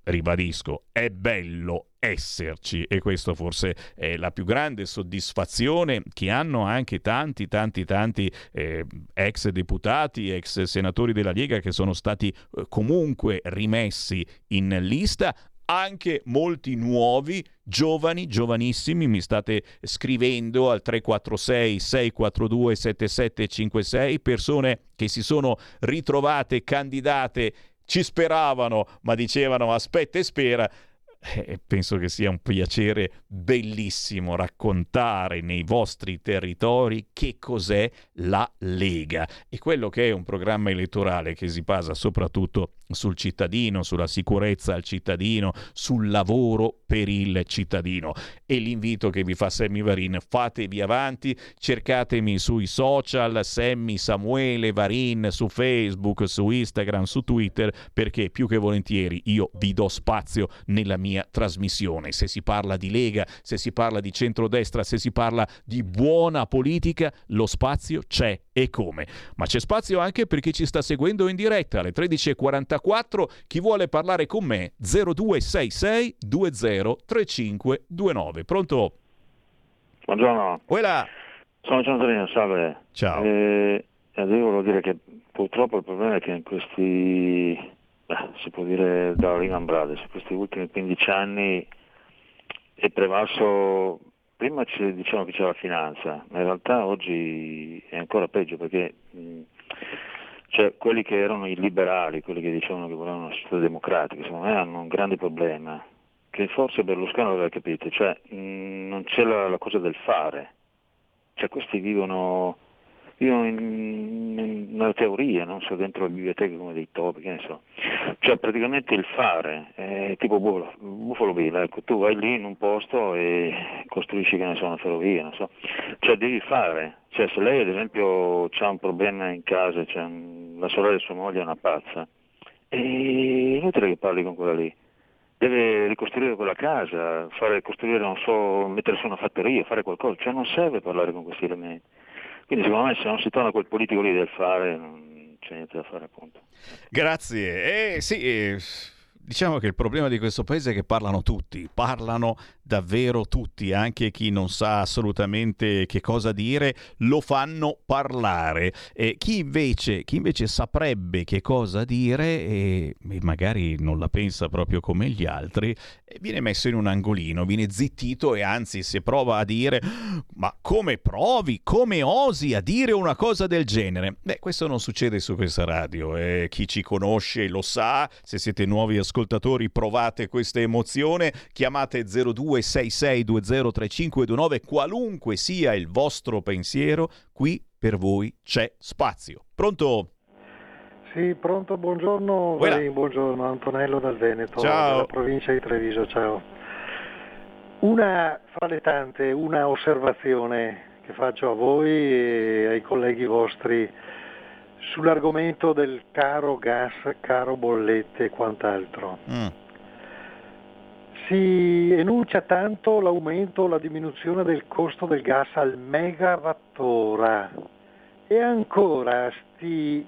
ribadisco, è bello esserci, e questo forse è la più grande soddisfazione che hanno anche tanti tanti tanti eh, ex deputati, ex senatori della Lega che sono stati eh, comunque rimessi in lista, anche molti nuovi, giovani, giovanissimi. Mi state scrivendo al tre quattro sei sei quattro due sette sette cinque sei, persone che si sono ritrovate candidate, ci speravano, ma dicevano aspetta e spera. Eh, penso che sia un piacere bellissimo raccontare nei vostri territori che cos'è la Lega e quello che è un programma elettorale che si basa soprattutto sul cittadino, sulla sicurezza al cittadino, sul lavoro per il cittadino. E l'invito che vi fa Sammy Varin: fatevi avanti, cercatemi sui social, Sammy Samuele Varin su Facebook, su Instagram, su Twitter, perché più che volentieri io vi do spazio nella mia trasmissione. Se si parla di Lega, se si parla di centrodestra, se si parla di buona politica, lo spazio c'è e come. Ma c'è spazio anche per chi ci sta seguendo in diretta alle tredici e quarantaquattro. Chi vuole parlare con me? zero due sei sei due zero tre cinque due nove. Pronto? Buongiorno. Quella. Sono Giancarlo, salve. Ciao. Eh, io volevo dire che purtroppo il problema è che in questi... si può dire da Lehman Brothers, in questi ultimi quindici anni è prevalso, prima ci dicevano che c'era la finanza, ma in realtà oggi è ancora peggio, perché mh, cioè, quelli che erano i liberali, quelli che dicevano che volevano una società democratica, secondo me hanno un grande problema, che forse Berlusconi aveva capito, cioè mh, non c'è la, la cosa del fare, cioè questi vivono, vivono in, in una teoria, non so, dentro le biblioteche come dei topi, che ne so. Cioè praticamente il fare è tipo Buffalo Bill, ecco, tu vai lì in un posto e costruisci, che ne so, una ferrovia, non so, cioè devi fare, cioè se lei ad esempio ha un problema in casa, cioè, la sorella di sua moglie è una pazza, è inutile che parli con quella lì, deve ricostruire quella casa, fare costruire, non so, mettere su una fattoria, fare qualcosa, cioè non serve parlare con questi elementi, quindi secondo me se non si torna a quel politico lì del fare non c'è niente da fare, appunto. Grazie. Eh, sì, eh, diciamo che il problema di questo paese è che parlano tutti, parlano davvero tutti, anche chi non sa assolutamente che cosa dire lo fanno parlare, eh, chi invece, chi invece saprebbe che cosa dire e, e magari non la pensa proprio come gli altri, eh, viene messo in un angolino, viene zittito e anzi se prova a dire ma come provi, come osi a dire una cosa del genere? Beh, questo non succede su questa radio, eh, chi ci conosce lo sa, se siete nuovi ascoltatori provate questa emozione, chiamate zero due sei sei due zero tre cinque due nove, qualunque sia il vostro pensiero, qui per voi c'è spazio. Pronto? Sì, pronto, buongiorno. Sì, buongiorno, Antonello dal Veneto. Ciao. Dalla provincia di Treviso, ciao. Una fra le tante, una osservazione che faccio a voi e ai colleghi vostri sull'argomento del caro gas, caro bollette e quant'altro. Mm. Si enuncia tanto l'aumento o la diminuzione del costo del gas al megawattora e ancora sti,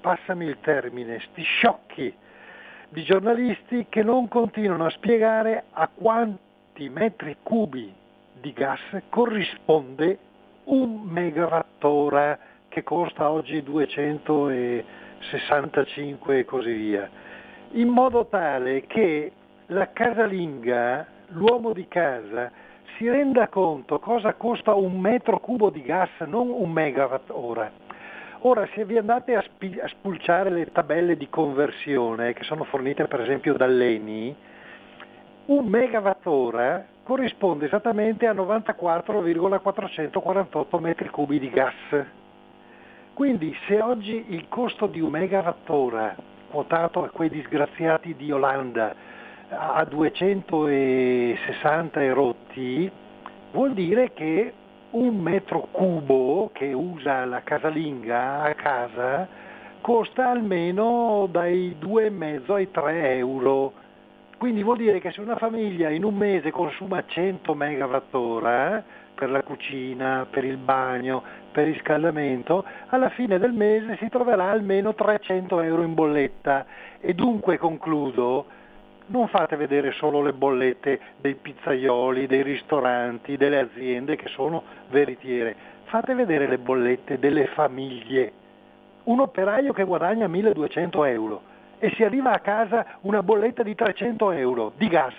passami il termine, sti sciocchi di giornalisti che non continuano a spiegare a quanti metri cubi di gas corrisponde un megawattora che costa oggi duecentosessantacinque e così via, in modo tale che la casalinga, l'uomo di casa, si renda conto cosa costa un metro cubo di gas, non un megawatt ora. Ora, se vi andate a, sp- a spulciare le tabelle di conversione che sono fornite per esempio dall'ENI, un megawatt ora corrisponde esattamente a novantaquattro virgola quattrocentoquarantotto metri cubi di gas. Quindi se oggi il costo di un megawatt ora, quotato a quei disgraziati di Olanda, a duecentosessanta e rotti, vuol dire che un metro cubo che usa la casalinga a casa costa almeno dai due virgola cinque ai tre euro. Quindi vuol dire che se una famiglia in un mese consuma cento megawattora per la cucina, per il bagno, per il riscaldamento, alla fine del mese si troverà almeno trecento euro in bolletta. E dunque concludo, non fate vedere solo le bollette dei pizzaioli, dei ristoranti, delle aziende che sono veritiere, fate vedere le bollette delle famiglie. Un operaio che guadagna milleduecento euro e si arriva a casa una bolletta di trecento euro di gas.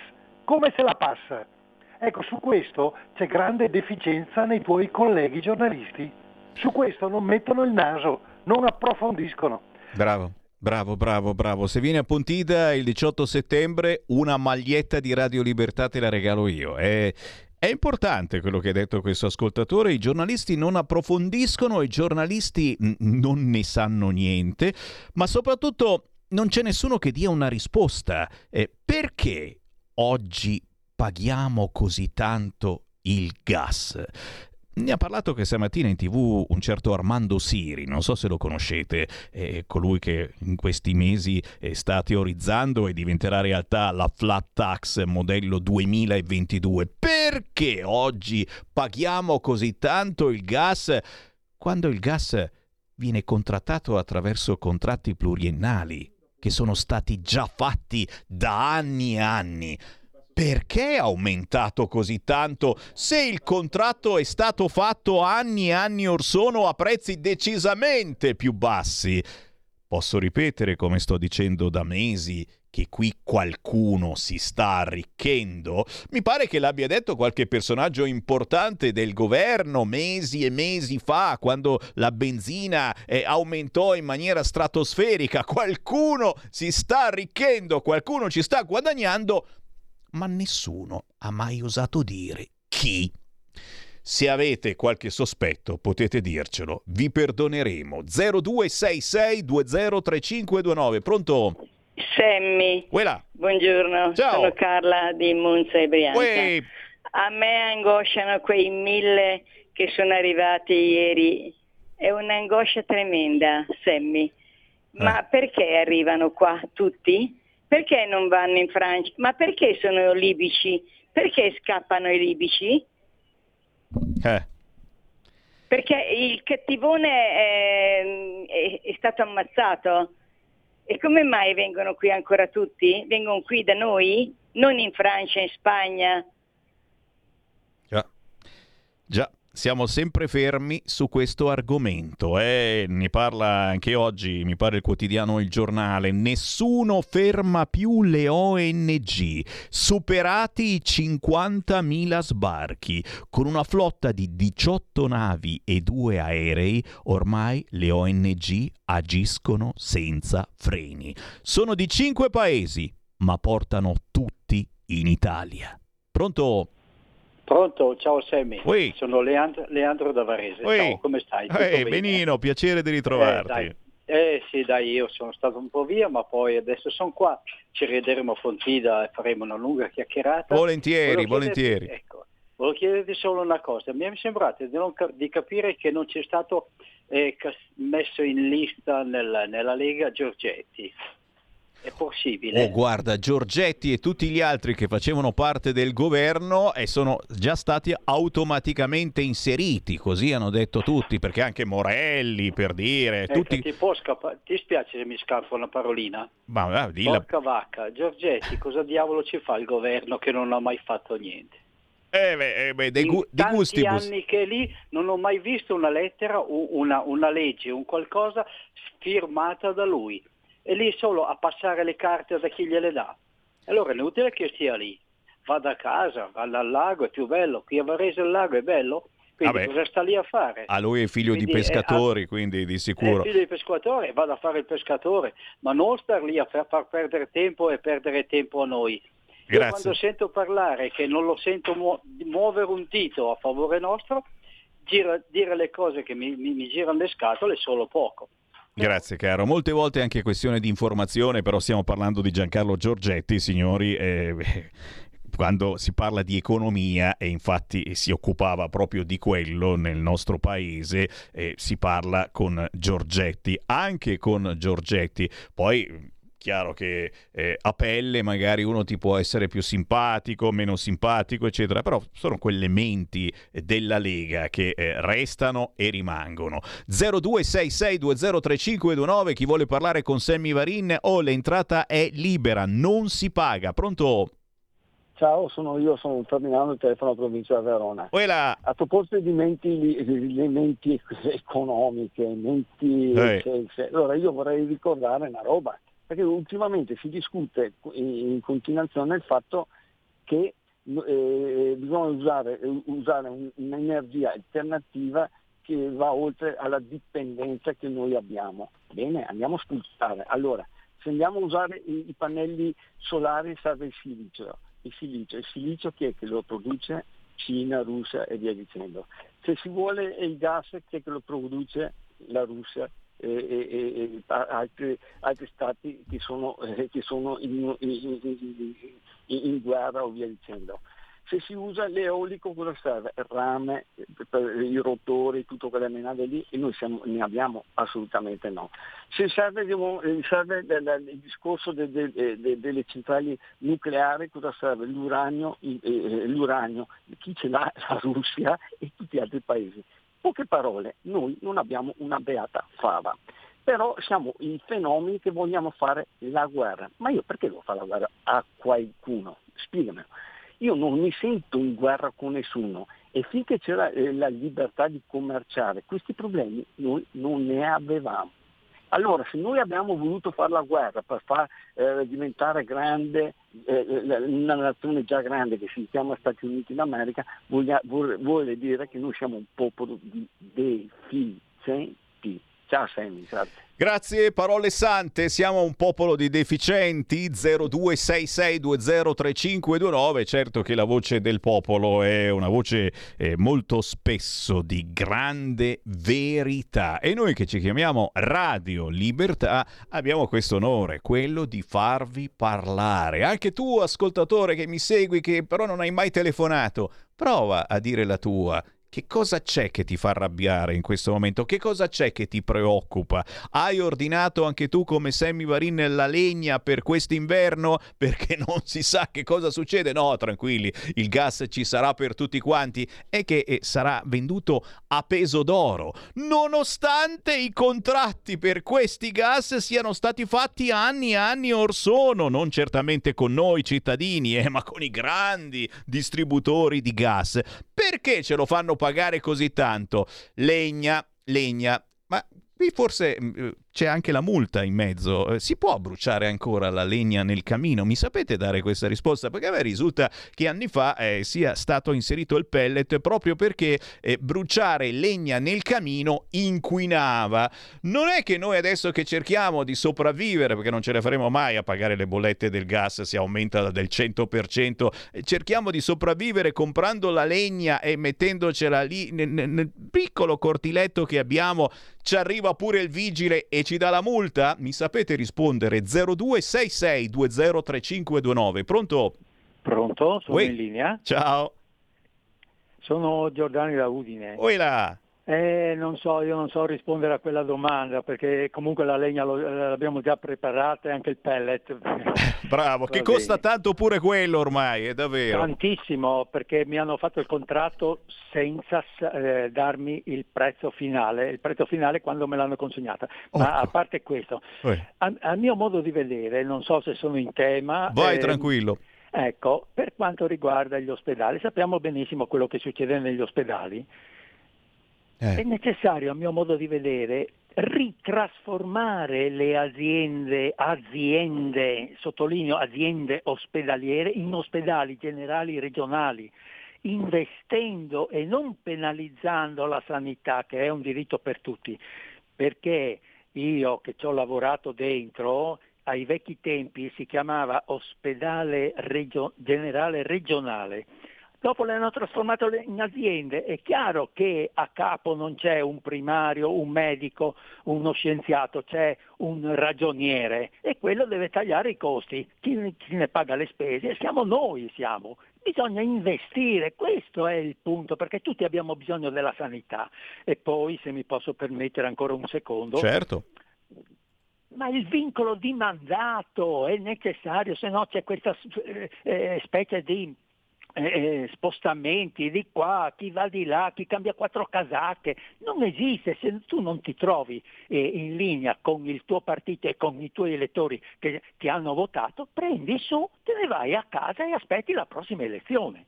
Come se la passa? Ecco, su questo c'è grande deficienza nei tuoi colleghi giornalisti. Su questo non mettono il naso, non approfondiscono. Bravo. Bravo, bravo, bravo. Se vieni a Pontida il diciotto settembre, una maglietta di Radio Libertà te la regalo io. È, è importante quello che ha detto questo ascoltatore. I giornalisti non approfondiscono, i giornalisti non ne sanno niente, ma soprattutto non c'è nessuno che dia una risposta. Eh, perché oggi paghiamo così tanto il gas? Ne ha parlato che stamattina in tivù un certo Armando Siri, non so se lo conoscete, è colui che in questi mesi sta teorizzando e diventerà realtà la flat tax modello duemilaventidue. Perché oggi paghiamo così tanto il gas quando il gas viene contrattato attraverso contratti pluriennali che sono stati già fatti da anni e anni? Perché è aumentato così tanto se il contratto è stato fatto anni e anni or sono a prezzi decisamente più bassi? Posso ripetere, come sto dicendo da mesi, che qui qualcuno si sta arricchendo? Mi pare che l'abbia detto qualche personaggio importante del governo mesi e mesi fa, quando la benzina eh, aumentò in maniera stratosferica. Qualcuno si sta arricchendo, qualcuno ci sta guadagnando, ma nessuno ha mai osato dire chi. Se avete qualche sospetto potete dircelo, vi perdoneremo. zero due sei sei due zero tre cinque due nove, pronto? Sammy, Uela. Buongiorno, ciao. Sono Carla di Monza e Brianza. Uè. A me angosciano quei mille che sono arrivati ieri, è un'angoscia tremenda, Sammy. Ma eh. perché arrivano qua tutti? Perché non vanno in Francia? Ma perché sono libici? Perché scappano i libici? Eh. Perché il cattivone è, è, è stato ammazzato. E come mai vengono qui ancora tutti? Vengono qui da noi? Non in Francia, in Spagna? Già, già. Siamo sempre fermi su questo argomento. Eh, ne parla anche oggi, mi pare, il quotidiano Il Giornale. Nessuno ferma più le O N G. Superati i cinquantamila sbarchi. Con una flotta di diciotto navi e due aerei, ormai le O N G agiscono senza freni. Sono di cinque paesi, ma portano tutti in Italia. Pronto? Pronto, ciao Sammy, oui. Sono Leandro, Leandro da Varese, oui. Ciao, come stai? Eh, bene? Benino, piacere di ritrovarti. Eh, eh sì dai, io sono stato un po' via, ma poi adesso sono qua, ci rivedremo a Fontida e faremo una lunga chiacchierata. Volentieri, volevo volentieri. Chiederti, ecco, volevo chiederti solo una cosa, mi è sembrato di, non, di capire che non c'è stato eh, messo in lista nel, nella Lega Giorgetti. È possibile. Oh, guarda, Giorgetti e tutti gli altri che facevano parte del governo e sono già stati automaticamente inseriti, così hanno detto tutti, perché anche Morelli, per dire, eh, tutti... ti, può scappa... ti spiace se mi scappa una parolina? Ma ah, di porca la... vacca, Giorgetti, cosa diavolo ci fa il governo che non ha mai fatto niente? Eh beh, eh beh, dei gu- di gustibus. In tanti anni che lì non ho mai visto una lettera, una, una legge, un qualcosa firmata da lui. E lì solo a passare le carte da chi gliele dà. Allora è inutile che stia lì. Vada a casa, vada al lago, è più bello. Qui a Varese il lago è bello. Quindi vabbè, cosa sta lì a fare? A lui è figlio quindi, di pescatori, è, quindi di sicuro. È figlio di pescatori, vada a fare il pescatore. Ma non star lì a far, far perdere tempo e perdere tempo a noi. Grazie. Io quando sento parlare che non lo sento mu- muovere un dito a favore nostro, gira, dire le cose che mi, mi, mi girano le scatole solo poco. Grazie caro, molte volte è anche questione di informazione, però stiamo parlando di Giancarlo Giorgetti, signori, eh, quando si parla di economia, e infatti si occupava proprio di quello nel nostro paese, eh, si parla con Giorgetti, anche con Giorgetti, poi... chiaro che eh, a pelle magari uno ti può essere più simpatico, meno simpatico, eccetera, però sono quelle menti della Lega che eh, restano e rimangono. zero due sei sei due zero tre cinque due nove, chi vuole parlare con Sammy Varin, oh, l'entrata è libera, non si paga. Pronto? Ciao, sono io, sono Ferdinando, il telefono della provincia di Verona. Uela. A proposito di menti, le menti economiche, menti... Allora io vorrei ricordare una roba. perché ultimamente si discute in continuazione il fatto che eh, bisogna usare, usare un'energia alternativa che va oltre alla dipendenza che noi abbiamo. Bene, andiamo a spulsare. Allora, se andiamo a usare i, i pannelli solari serve il silicio. Il silicio, il silicio chi è che lo produce? Cina, Russia e via dicendo. Se si vuole il gas, chi è che lo produce? La Russia e, e, e altri, altri stati che sono, eh, che sono in, in, in, in guerra o via dicendo. Se si usa l'eolico cosa serve? Il rame, i rotori, tutto quella menate lì, e noi siamo, ne abbiamo assolutamente no. Se serve, serve il discorso de, de, de, delle centrali nucleari, cosa serve? L'uranio, l'uranio, chi ce l'ha? La Russia e tutti gli altri paesi. Poche parole, noi non abbiamo una beata fava, però siamo i fenomeni che vogliamo fare la guerra. Ma io perché devo fare la guerra a qualcuno? Spiegamelo. Io non mi sento in guerra con nessuno e finché c'era eh, la libertà di commerciare, questi problemi noi non ne avevamo. Allora, se noi abbiamo voluto fare la guerra per far eh, diventare grande eh, una nazione già grande che si chiama Stati Uniti d'America, voglia, vor, vuole dire che noi siamo un popolo di deficienti. Ciao Sammy, grazie. Grazie, parole sante, siamo un popolo di deficienti. Zero due sei sei due zero tre cinque due nove. Certo che la voce del popolo è una voce eh, molto spesso di grande verità e noi che ci chiamiamo Radio Libertà abbiamo questo onore, quello di farvi parlare. Anche tu ascoltatore che mi segui, che però non hai mai telefonato, prova a dire la tua. Che cosa c'è che ti fa arrabbiare in questo momento? Che cosa c'è che ti preoccupa? Hai ordinato anche tu come Sammy Varin la legna per quest'inverno perché non si sa che cosa succede? No, tranquilli, il gas ci sarà per tutti quanti e che sarà venduto a peso d'oro, nonostante i contratti per questi gas siano stati fatti anni e anni or sono, non certamente con noi cittadini, eh, ma con i grandi distributori di gas. Perché ce lo fanno pagare così tanto? Legna, legna, ma qui forse c'è anche la multa in mezzo. Si può bruciare ancora la legna nel camino? Mi sapete dare questa risposta? Perché a me risulta che anni fa eh, sia stato inserito il pellet proprio perché eh, bruciare legna nel camino inquinava. Non è che noi adesso che cerchiamo di sopravvivere, perché non ce ne faremo mai a pagare le bollette del gas, si aumenta del cento per cento, cerchiamo di sopravvivere comprando la legna e mettendocela lì nel, nel piccolo cortiletto che abbiamo, ci arriva pure il vigile e ci dà la multa? Mi sapete rispondere? zero due sei sei due zero tre cinque due nove. Pronto? Pronto, sono Ui. in linea. Ciao. Sono Giordani da Udine. Uila. Eh, non so, io non so rispondere a quella domanda perché comunque la legna lo, l'abbiamo già preparata e anche il pellet. Bravo, che bene. Costa tanto pure quello ormai, è davvero. Tantissimo, perché mi hanno fatto il contratto senza eh, darmi il prezzo finale, il prezzo finale quando me l'hanno consegnata. Ma oh. a parte questo, a, a mio modo di vedere, non so se sono in tema. Vai eh, tranquillo. Ecco, per quanto riguarda gli ospedali, sappiamo benissimo quello che succede negli ospedali. Eh. È necessario, a mio modo di vedere, ritrasformare le aziende, aziende, sottolineo aziende ospedaliere, in ospedali generali regionali, investendo e non penalizzando la sanità, che è un diritto per tutti, perché io che ci ho lavorato dentro, ai vecchi tempi si chiamava ospedale regio- generale regionale. Dopo le hanno trasformato in aziende, è chiaro che a capo non c'è un primario, un medico, uno scienziato, c'è un ragioniere e quello deve tagliare i costi, chi ne paga le spese siamo noi, siamo. Bisogna investire, questo è il punto, perché tutti abbiamo bisogno della sanità. E poi, se mi posso permettere ancora un secondo… Certo. Ma il vincolo di mandato è necessario, se no c'è questa eh, specie di… Eh, spostamenti di qua, chi va di là, chi cambia quattro casacche, non esiste. Se tu non ti trovi eh, in linea con il tuo partito e con i tuoi elettori che ti hanno votato, prendi su, te ne vai a casa e aspetti la prossima elezione.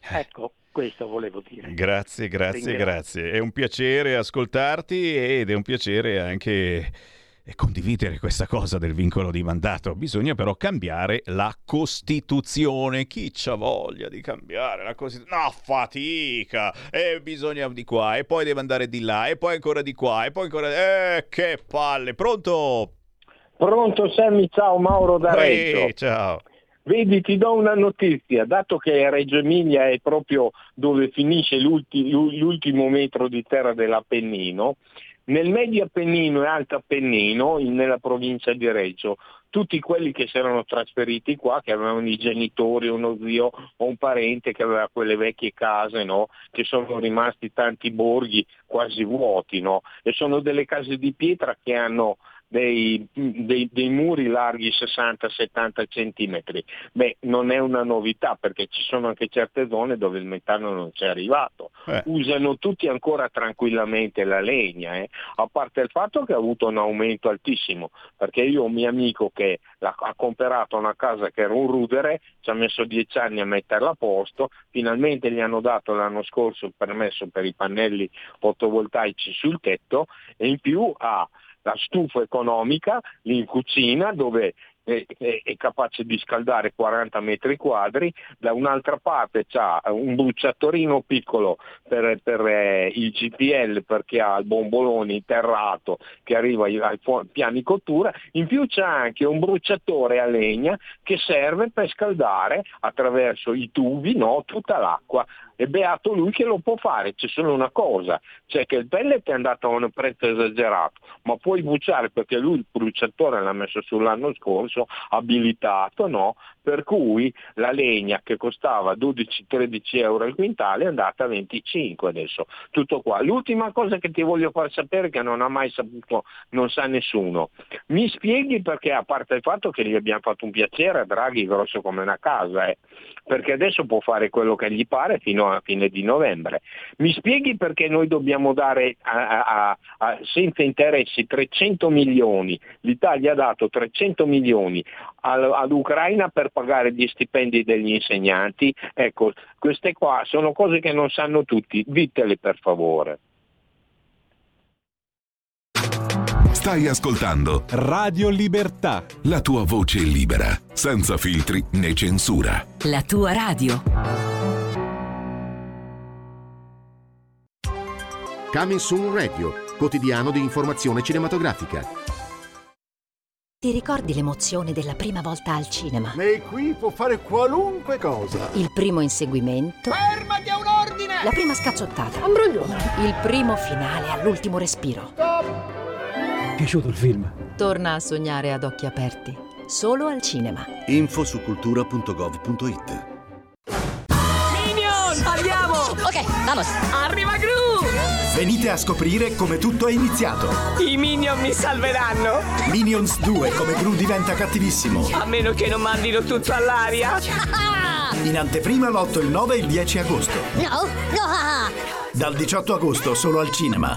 Ecco, questo volevo dire. Grazie, grazie, Ringrazio. grazie. È un piacere ascoltarti ed è un piacere anche condividere questa cosa del vincolo di mandato, bisogna però cambiare la Costituzione. Chi c'ha voglia di cambiare la Costituzione? No, fatica! E bisogna di qua, e poi deve andare di là, e poi ancora di qua, e poi ancora... Eh, che palle! Pronto? Pronto, Sammy, ciao, Mauro da Reggio. Ehi, ciao! Vedi, ti do una notizia, dato che Reggio Emilia è proprio dove finisce l'ulti, l'ultimo metro di terra dell'Appennino, nel Medio Appennino e Alto Appennino, in, nella provincia di Reggio, tutti quelli che si erano trasferiti qua, che avevano i genitori, uno zio o un parente che aveva quelle vecchie case, no? Che sono rimasti tanti borghi quasi vuoti, no? E sono delle case di pietra che hanno... Dei, dei, dei muri larghi sessanta settanta centimetri. Beh, non è una novità, perché ci sono anche certe zone dove il metano non c'è arrivato. Eh. Usano tutti ancora tranquillamente la legna, eh? A parte il fatto che ha avuto un aumento altissimo, perché io ho un mio amico che la, ha comprato una casa che era un rudere, ci ha messo dieci anni a metterla a posto, finalmente gli hanno dato l'anno scorso il permesso per i pannelli fotovoltaici sul tetto, e in più ha la stufa economica lì in cucina, dove è, è, è capace di scaldare quaranta metri quadri. Da un'altra parte c'ha un bruciatorino piccolo per, per eh, il G P L, perché ha il bombolone terrato che arriva ai, ai piani cottura. In più c'è anche un bruciatore a legna che serve per scaldare attraverso i tubi, no, tutta l'acqua. E beato lui che lo può fare. C'è solo una cosa, cioè che il pellet è andato a un prezzo esagerato, ma puoi bruciare, perché lui il bruciatore l'ha messo sull'anno scorso, abilitato, no? Per cui la legna che costava dodici tredici euro al quintale è andata a venticinque adesso. Tutto qua. L'ultima cosa che ti voglio far sapere, che non ha mai saputo, non sa nessuno. Mi spieghi perché, a parte il fatto che gli abbiamo fatto un piacere a Draghi grosso come una casa, eh, perché adesso può fare quello che gli pare fino a a fine di novembre. Mi spieghi perché noi dobbiamo dare a, a, a, senza interessi trecento milioni, l'Italia ha dato trecento milioni all, all'Ucraina per pagare gli stipendi degli insegnanti. Ecco, queste qua sono cose che non sanno tutti, ditele per favore. Stai ascoltando Radio Libertà, la tua voce libera, senza filtri né censura. La tua radio. Coming Soon Radio, quotidiano di informazione cinematografica. Ti ricordi l'emozione della prima volta al cinema? Lei qui può fare qualunque cosa. Il primo inseguimento. Fermati a un ordine! La prima scazzottata. Imbroglione. Il primo finale all'ultimo respiro. Stop! Piaciuto il film? Torna a sognare ad occhi aperti, solo al cinema. Info su cultura punto gov punto it. Minion! Andiamo! Ok, vamos! Arriva Gru! Venite a scoprire come tutto è iniziato. I Minion mi salveranno. Minions due, come Gru diventa cattivissimo. A meno che non mandino tutto all'aria. In anteprima l'otto, il nove e il dieci agosto. No, no. Dal diciotto agosto solo al cinema.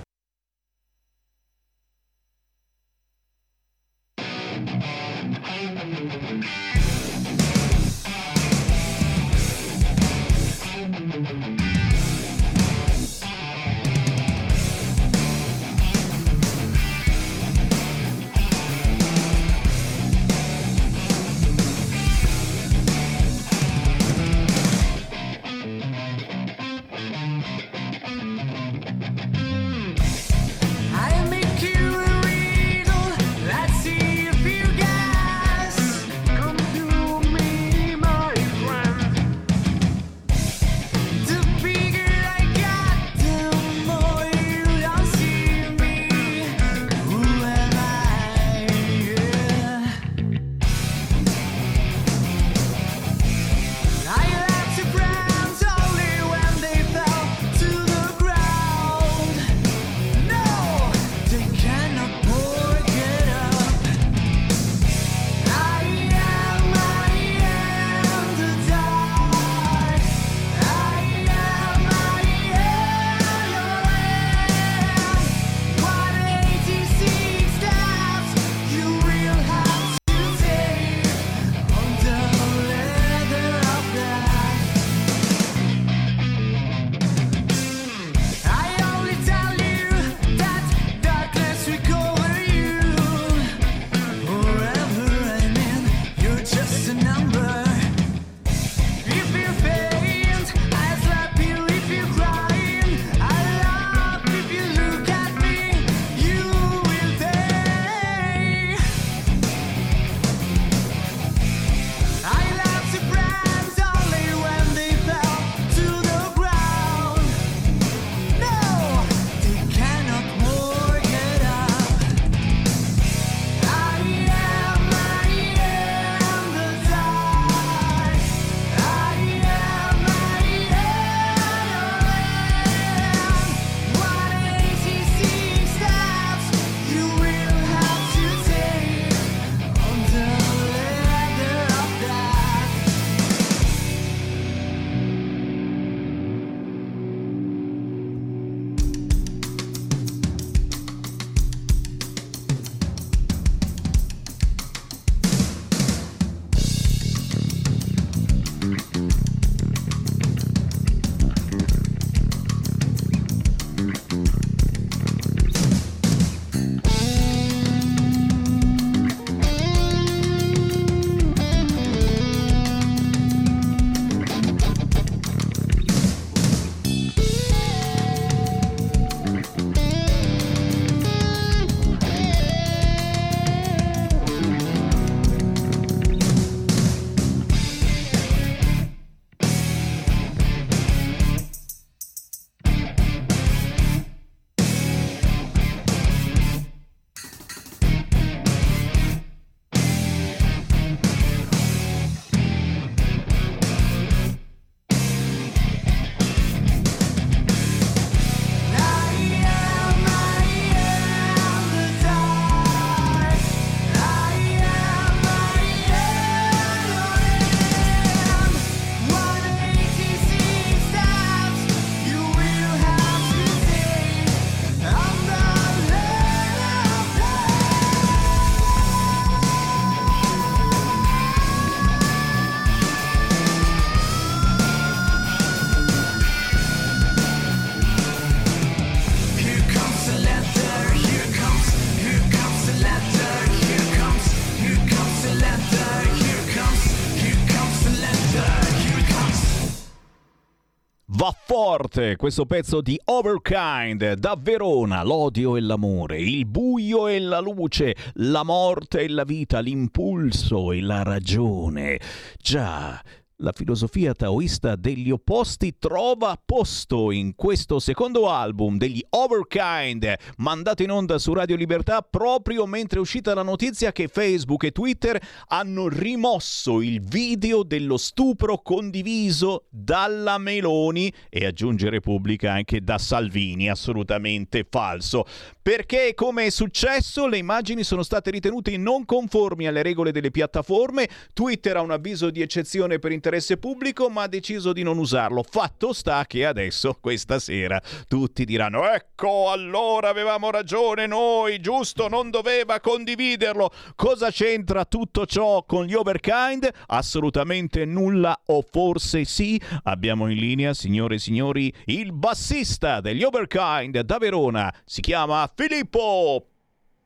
forte questo pezzo di Overkynd da Verona. L'odio e l'amore, il buio e la luce, la morte e la vita, l'impulso e la ragione. Già, la filosofia taoista degli opposti trova posto in questo secondo album degli Overkynd, mandato in onda su Radio Libertà proprio mentre è uscita la notizia che Facebook e Twitter hanno rimosso il video dello stupro condiviso dalla Meloni e, aggiunge Repubblica, anche da Salvini. Assolutamente falso, perché, come è successo, le immagini sono state ritenute non conformi alle regole delle piattaforme. Twitter ha un avviso di eccezione per interesse pubblico, ma ha deciso di non usarlo. Fatto sta che adesso, questa sera, tutti diranno: ecco, allora avevamo ragione noi, giusto, non doveva condividerlo. Cosa c'entra tutto ciò con gli Overkynd? Assolutamente nulla, o forse sì. Abbiamo in linea, signore e signori, il bassista degli Overkynd da Verona, si chiama Filippo.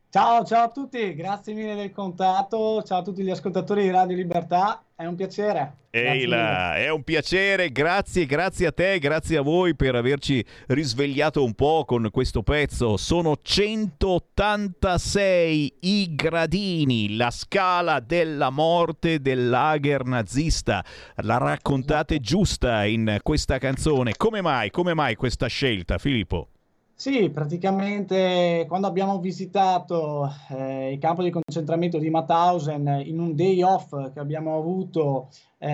Ciao, ciao a tutti, grazie mille del contatto, ciao a tutti gli ascoltatori di Radio Libertà, è un piacere. Ehi là, è un piacere, grazie, grazie a te, grazie a voi per averci risvegliato un po' con questo pezzo. Sono centottantasei i gradini, la scala della morte del lager nazista, la raccontate giusta in questa canzone. Come mai, come mai questa scelta, Filippo? Sì, praticamente quando abbiamo visitato eh, il campo di concentramento di Mauthausen in un day off che abbiamo avuto eh,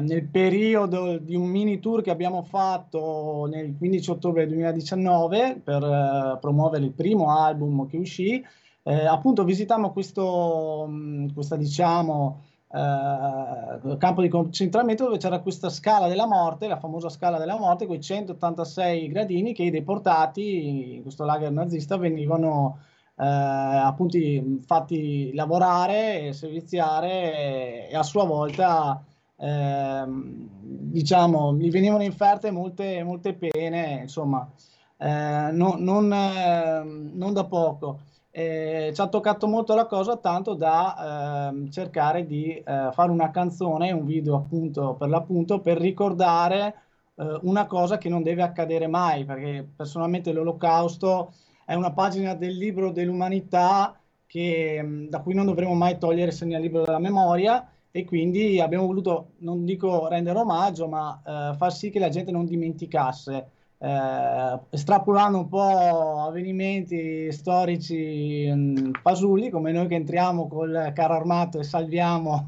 nel periodo di un mini tour che abbiamo fatto nel quindici ottobre duemiladiciannove per eh, promuovere il primo album che uscì, eh, appunto visitammo questo, questa, diciamo, eh, campo di concentramento dove c'era questa scala della morte, la famosa scala della morte, con i centottantasei gradini che i deportati in questo lager nazista venivano eh, appunto fatti lavorare e serviziare, e, e a sua volta eh, diciamo gli venivano inferte molte, molte pene, insomma eh, no, non, eh, non da poco. Eh, ci ha toccato molto la cosa, tanto da eh, cercare di eh, fare una canzone, un video appunto per l'appunto, per ricordare eh, una cosa che non deve accadere mai, perché personalmente l'Olocausto è una pagina del libro dell'umanità che, da cui non dovremo mai togliere segni al libro della memoria, e quindi abbiamo voluto, non dico rendere omaggio, ma eh, far sì che la gente non dimenticasse. Eh, estrapolando un po' avvenimenti storici mh, fasulli, come noi che entriamo col carro armato e salviamo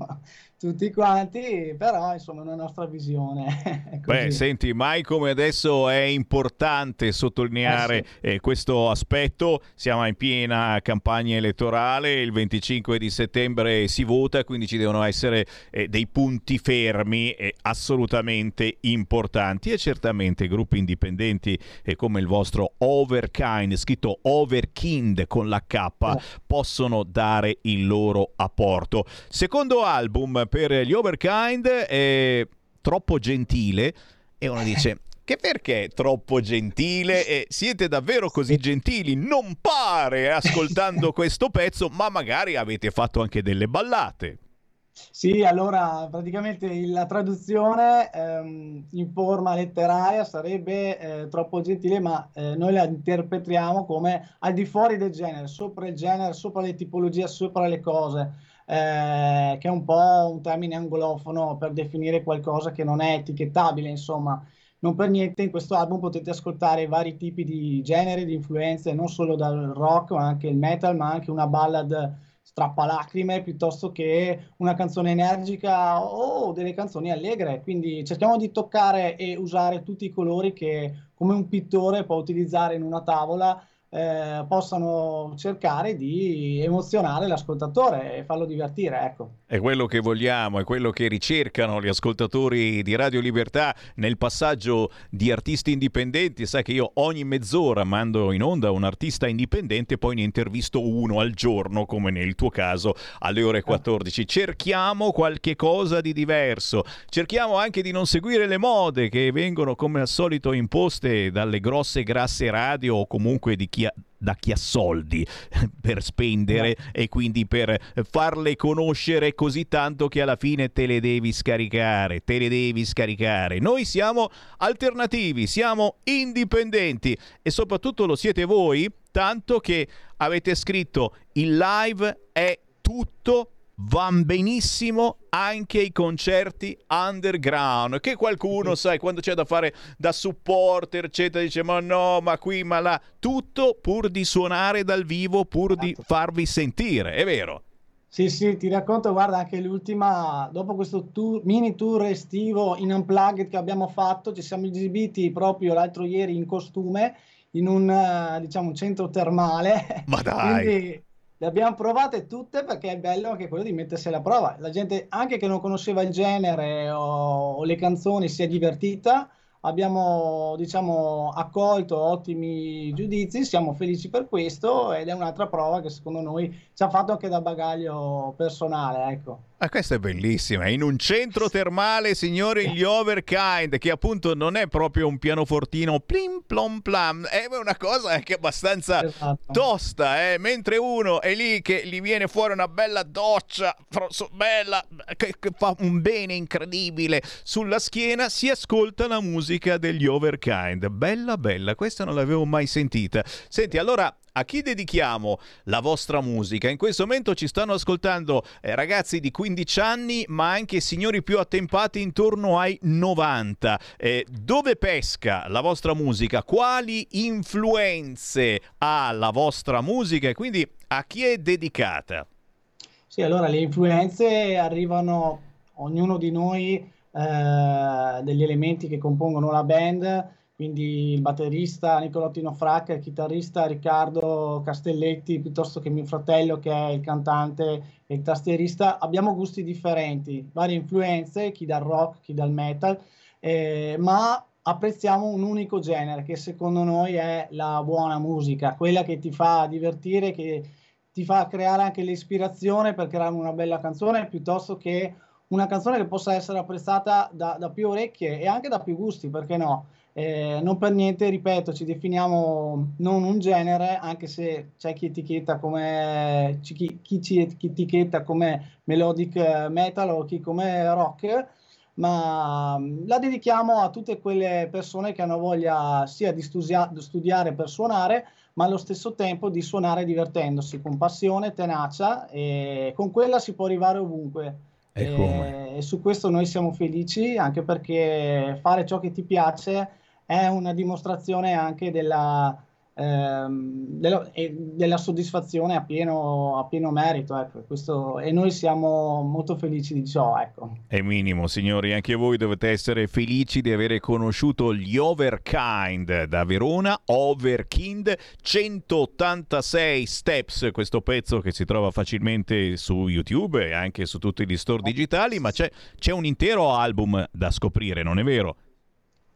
tutti quanti, però insomma è una nostra visione. Beh, senti, mai come adesso è importante sottolineare eh sì. eh, questo aspetto. Siamo in piena campagna elettorale, il venticinque di settembre si vota, quindi ci devono essere eh, dei punti fermi eh, assolutamente importanti, e certamente gruppi indipendenti eh, come il vostro Overkynd, scritto Overkind con la K, eh. possono dare il loro apporto. Secondo album per gli Overkynd è Troppo Gentile, e uno dice: che perché troppo gentile? Eh, siete davvero così gentili? Non pare, ascoltando questo pezzo, ma magari avete fatto anche delle ballate. Sì, allora praticamente la traduzione ehm, in forma letteraria sarebbe eh, troppo gentile, ma eh, noi la interpretiamo come al di fuori del genere, sopra il genere, sopra le tipologie, sopra le cose. Eh, che è un po' un termine anglofono per definire qualcosa che non è etichettabile, insomma. Non per niente in questo album potete ascoltare vari tipi di generi, di influenze, non solo dal rock, ma anche il metal, ma anche una ballad strappalacrime, piuttosto che una canzone energica o delle canzoni allegre. Quindi cerchiamo di toccare e usare tutti i colori che, come un pittore può utilizzare in una tavola, Eh, possano cercare di emozionare l'ascoltatore e farlo divertire, ecco. È quello che vogliamo, è quello che ricercano gli ascoltatori di Radio Libertà nel passaggio di artisti indipendenti. Sai che io ogni mezz'ora mando in onda un artista indipendente, poi ne intervisto uno al giorno, come nel tuo caso, alle ore quattordici. Cerchiamo qualche cosa di diverso, cerchiamo anche di non seguire le mode che vengono come al solito imposte dalle grosse grasse radio, o comunque di chi ha da chi ha soldi per spendere no. e quindi per farle conoscere così tanto che alla fine te le devi scaricare, te le devi scaricare. Noi siamo alternativi, siamo indipendenti e soprattutto lo siete voi, tanto che avete scritto in live è tutto, van benissimo anche i concerti underground, che qualcuno sai quando c'è da fare da supporter eccetera dice ma no ma qui ma là, tutto pur di suonare dal vivo, pur di farvi sentire, è vero? Sì sì, ti racconto, guarda, anche l'ultima, dopo questo tour, mini tour estivo in unplugged che abbiamo fatto, ci siamo esibiti proprio l'altro ieri in costume in un, diciamo, un centro termale. Ma dai. Quindi, le abbiamo provate tutte perché è bello anche quello di mettersi alla prova. La gente anche che non conosceva il genere o, o le canzoni si è divertita, abbiamo diciamo accolto ottimi giudizi, siamo felici per questo ed è un'altra prova che secondo noi ci ha fatto anche da bagaglio personale, ecco. Ah, questa è bellissima, in un centro termale, signori, gli Overkynd, che appunto non è proprio un pianofortino plim plom plam, è una cosa anche abbastanza esatto. tosta, eh? Mentre uno è lì che gli viene fuori una bella doccia bella, che, che fa un bene incredibile sulla schiena, si ascolta la musica degli Overkynd, bella bella, questa non l'avevo mai sentita. Senti, allora a chi dedichiamo la vostra musica? In questo momento ci stanno ascoltando eh, ragazzi di quindici anni, ma anche signori più attempati intorno ai novanta. Eh, dove pesca la vostra musica? Quali influenze ha la vostra musica? E quindi a chi è dedicata? Sì, allora le influenze arrivano, ognuno di noi, eh, degli elementi che compongono la band. Quindi il batterista Nicolottino Fracca, il chitarrista Riccardo Castelletti, piuttosto che mio fratello che è il cantante e il tastierista, abbiamo gusti differenti, varie influenze, chi dal rock, chi dal metal, eh, ma apprezziamo un unico genere che secondo noi è la buona musica, quella che ti fa divertire, che ti fa creare anche l'ispirazione per creare una bella canzone, piuttosto che una canzone che possa essere apprezzata da, da più orecchie e anche da più gusti, perché no? Eh, non per niente, ripeto, ci definiamo non un genere, anche se c'è chi etichetta come chi, chi ci etichetta come melodic metal o chi come rock, ma la dedichiamo a tutte quelle persone che hanno voglia sia di studia- studiare per suonare, ma allo stesso tempo di suonare divertendosi con passione, tenacia, e con quella si può arrivare ovunque. E, come? E su questo noi siamo felici, anche perché fare ciò che ti piace è una dimostrazione anche della, ehm, della, della soddisfazione a pieno, a pieno merito, ecco. Questo, e noi siamo molto felici di ciò, ecco. È minimo, signori, anche voi dovete essere felici di avere conosciuto gli Overkynd da Verona, Overkynd, centottantasei steps, questo pezzo che si trova facilmente su YouTube e anche su tutti gli store digitali, ma c'è, c'è un intero album da scoprire, non è vero?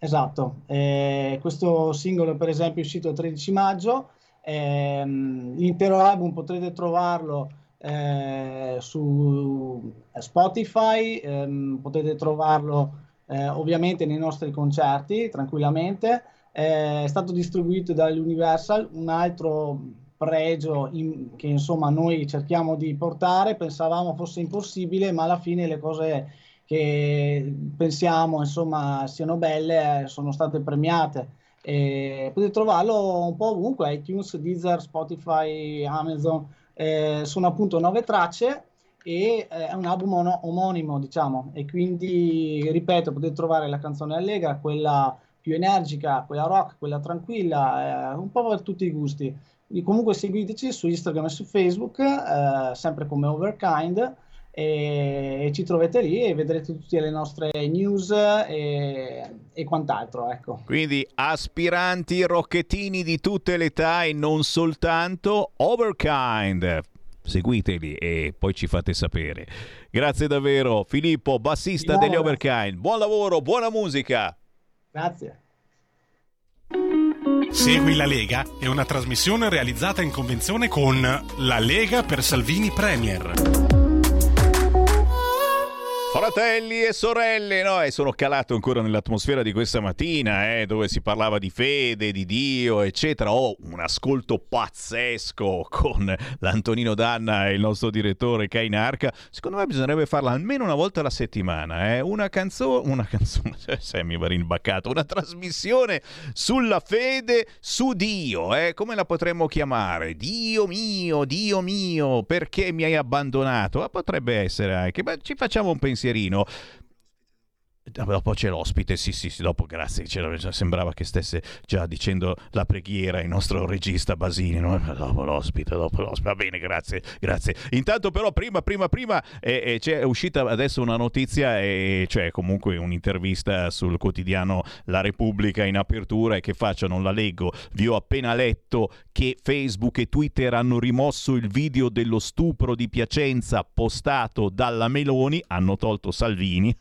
Esatto, eh, questo singolo per esempio è uscito il tredici maggio, ehm, l'intero album potrete trovarlo eh, su Spotify, ehm, potete trovarlo eh, ovviamente nei nostri concerti tranquillamente, eh, è stato distribuito dall'Universal, un altro pregio in, che insomma noi cerchiamo di portare, pensavamo fosse impossibile, ma alla fine le cose che pensiamo insomma siano belle sono state premiate, e potete trovarlo un po' ovunque, iTunes, Deezer, Spotify, Amazon, eh, sono appunto nove tracce e eh, è un album ono- omonimo diciamo, e quindi ripeto potete trovare la canzone allegra, quella più energica, quella rock, quella tranquilla, eh, un po' per tutti i gusti. Quindi comunque seguiteci su Instagram e su Facebook, eh, sempre come Overkynd, e ci trovate lì e vedrete tutte le nostre news e, e quant'altro, ecco. Quindi aspiranti rocchettini di tutte le età e non soltanto, Overkynd, seguiteli e poi ci fate sapere. Grazie davvero Filippo, bassista degli Overkynd, buon lavoro, buona musica. Grazie. Segui la Lega è una trasmissione realizzata in convenzione con la Lega per Salvini Premier. Fratelli e sorelle, no? E sono calato ancora nell'atmosfera di questa mattina, eh, dove si parlava di fede, di Dio, eccetera. Ho un ascolto pazzesco con l'Antonino Danna e il nostro direttore Kainarca. Secondo me bisognerebbe farla almeno una volta alla settimana, eh? Una canzone, una canzone, Sammy Varin baccato, una trasmissione sulla fede, su Dio, eh? Come la potremmo chiamare? Dio mio, Dio mio, perché mi hai abbandonato? Ma potrebbe essere anche, ma ci facciamo un pensiero. Serino. Dopo c'è l'ospite, sì sì sì, dopo grazie, sembrava che stesse già dicendo la preghiera il nostro regista Basini, no? dopo l'ospite, dopo l'ospite, va bene, grazie, grazie. Intanto però prima, prima, prima eh, eh, c'è uscita adesso una notizia, e eh, c'è comunque un'intervista sul quotidiano La Repubblica in apertura, e che faccio, non la leggo, vi ho appena letto che Facebook e Twitter hanno rimosso il video dello stupro di Piacenza postato dalla Meloni, hanno tolto Salvini,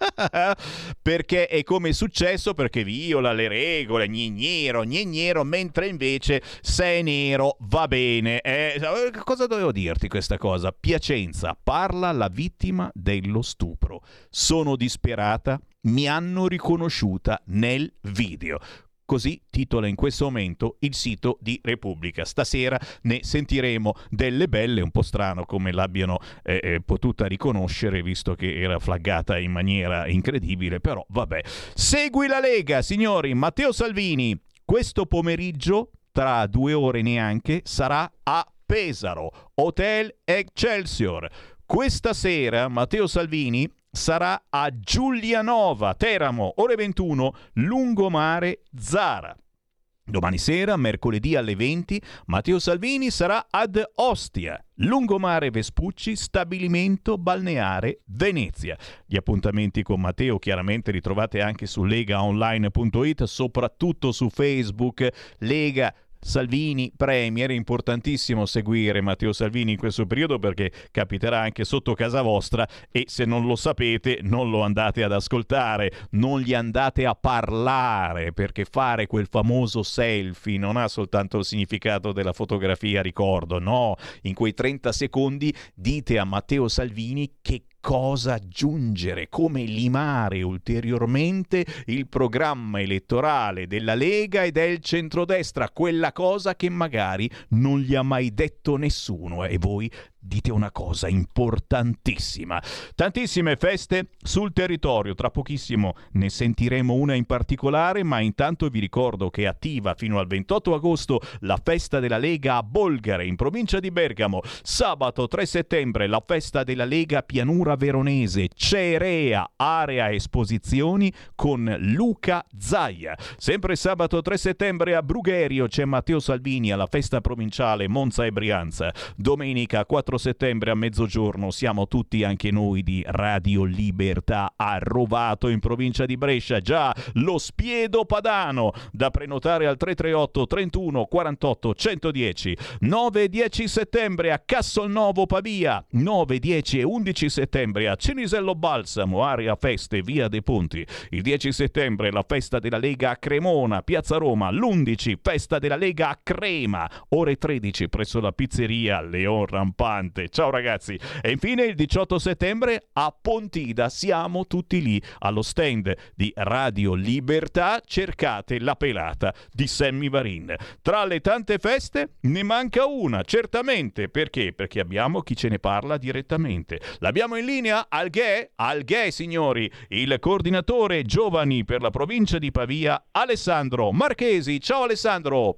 perché è come è successo, perché viola le regole, gnignero, gnignero, mentre invece sei nero va bene. Eh, cosa dovevo dirti questa cosa? Piacenza, parla la vittima dello stupro. Sono disperata, mi hanno riconosciuta nel video. Così titola in questo momento il sito di Repubblica. Stasera ne sentiremo delle belle, un po' strano come l'abbiano eh, potuta riconoscere, visto che era flaggata in maniera incredibile, però vabbè. Segui la Lega, signori. Matteo Salvini, questo pomeriggio, tra due ore neanche, sarà a Pesaro, Hotel Excelsior. Questa sera Matteo Salvini sarà a Giulianova, Teramo, ore ventuno, lungomare Zara. Domani sera, mercoledì alle venti, Matteo Salvini sarà ad Ostia, lungomare Vespucci, stabilimento balneare Venezia. Gli appuntamenti con Matteo chiaramente li trovate anche su legaonline punto it, soprattutto su Facebook Lega Salvini Premier. È importantissimo seguire Matteo Salvini in questo periodo, perché capiterà anche sotto casa vostra, e se non lo sapete non lo andate ad ascoltare, non gli andate a parlare, perché fare quel famoso selfie non ha soltanto il significato della fotografia, ricordo, no, in quei trenta secondi dite a Matteo Salvini che cosa aggiungere, come limare ulteriormente il programma elettorale della Lega e del centrodestra, quella cosa che magari non gli ha mai detto nessuno, e voi dite una cosa importantissima. Tantissime feste sul territorio, tra pochissimo ne sentiremo una in particolare, ma intanto vi ricordo che è attiva fino al ventotto agosto la festa della Lega a Bolgare, in provincia di Bergamo. Sabato tre settembre la festa della Lega Pianura Veronese, Cerea, area esposizioni con Luca Zaia. Sempre sabato tre settembre a Brugherio c'è Matteo Salvini alla festa provinciale Monza e Brianza. Domenica quattro settembre a mezzogiorno siamo tutti anche noi di Radio Libertà a Rovato, in provincia di Brescia, già lo Spiedo Padano, da prenotare al tre tre otto trentuno quarantotto centodieci. nove dieci settembre a Castelnuovo Pavia, nove, dieci e undici settembre a Cinisello Balsamo, area feste Via dei Ponti. Il dieci settembre la festa della Lega a Cremona, Piazza Roma. L'undici festa della Lega a Crema, ore tredici presso la pizzeria Leon Rampante. Ciao ragazzi. E infine il diciotto settembre a Pontida siamo tutti lì allo stand di Radio Libertà, cercate la pelata di Sammy Varin. Tra le tante feste ne manca una, certamente, perché? Perché abbiamo chi ce ne parla direttamente. L'abbiamo in linea Alghè, Alghè signori, il coordinatore giovani per la provincia di Pavia, Alessandro Marchesi. Ciao Alessandro.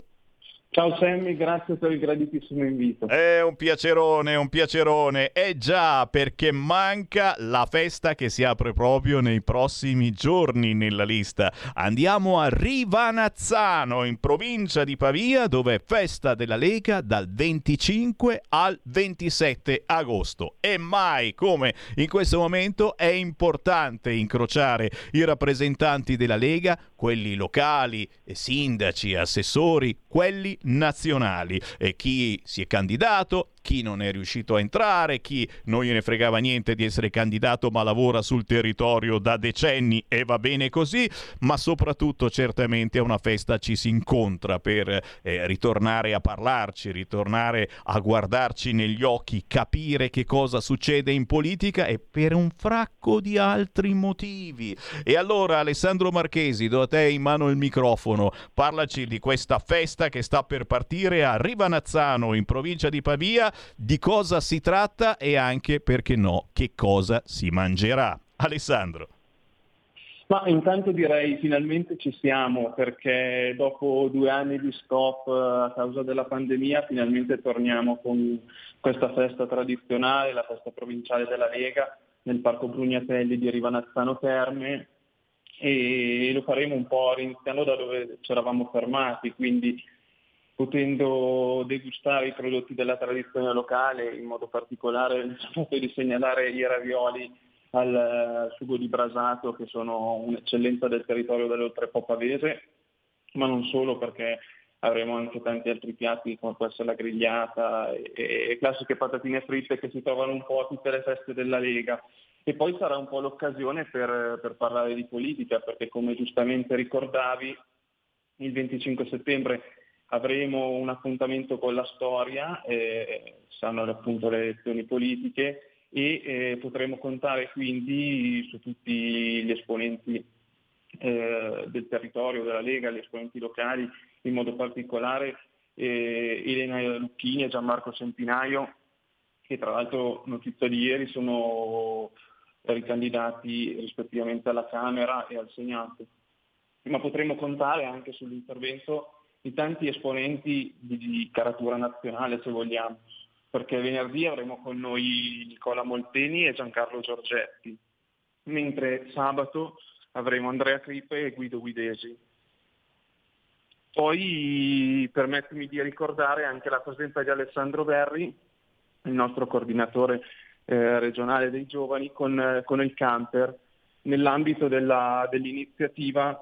Ciao Sammy, grazie per il graditissimo invito. È un piacerone, un piacerone. Eh già, perché manca la festa che si apre proprio nei prossimi giorni nella lista. Andiamo a Rivanazzano, in provincia di Pavia, dove è festa della Lega dal venticinque al ventisette agosto. E mai come in questo momento è importante incrociare i rappresentanti della Lega, quelli locali, sindaci, assessori, quelli nazionali, e chi si è candidato, chi non è riuscito a entrare, chi non gliene fregava niente di essere candidato ma lavora sul territorio da decenni e va bene così, ma soprattutto certamente a una festa ci si incontra per eh, ritornare a parlarci, ritornare a guardarci negli occhi, capire che cosa succede in politica e per un fracco di altri motivi. E allora Alessandro Marchesi, do a te in mano il microfono, parlaci di questa festa che sta per partire a Rivanazzano in provincia di Pavia, di cosa si tratta e anche, perché no, che cosa si mangerà. Alessandro. Ma intanto direi finalmente ci siamo, perché dopo due anni di stop a causa della pandemia finalmente torniamo con questa festa tradizionale, la festa provinciale della Lega nel Parco Brugnatelli di Rivanazzano Terme, e lo faremo un po' riniziando da dove ci eravamo fermati, quindi potendo degustare i prodotti della tradizione locale, in modo particolare cerco di segnalare i ravioli al sugo di brasato, che sono un'eccellenza del territorio dell'Oltrepò pavese, ma non solo, perché avremo anche tanti altri piatti come può essere la grigliata e, e classiche patatine fritte che si trovano un po' a tutte le feste della Lega. E poi sarà un po' l'occasione per, per parlare di politica, perché come giustamente ricordavi il venticinque settembre avremo un appuntamento con la storia, eh, saranno appunto le elezioni politiche e eh, potremo contare quindi su tutti gli esponenti eh, del territorio, della Lega, gli esponenti locali, in modo particolare eh, Elena Lucchini e Gianmarco Centinaio, che tra l'altro, notizia di ieri, sono ricandidati rispettivamente alla Camera e al Senato. Ma potremo contare anche sull'intervento di tanti esponenti di caratura nazionale, se vogliamo, perché venerdì avremo con noi Nicola Molteni e Giancarlo Giorgetti, mentre sabato avremo Andrea Cripe e Guido Guidesi. Poi permettimi di ricordare anche la presenza di Alessandro Verri, il nostro coordinatore eh, regionale dei giovani, con, eh, con il camper, nell'ambito della, dell'iniziativa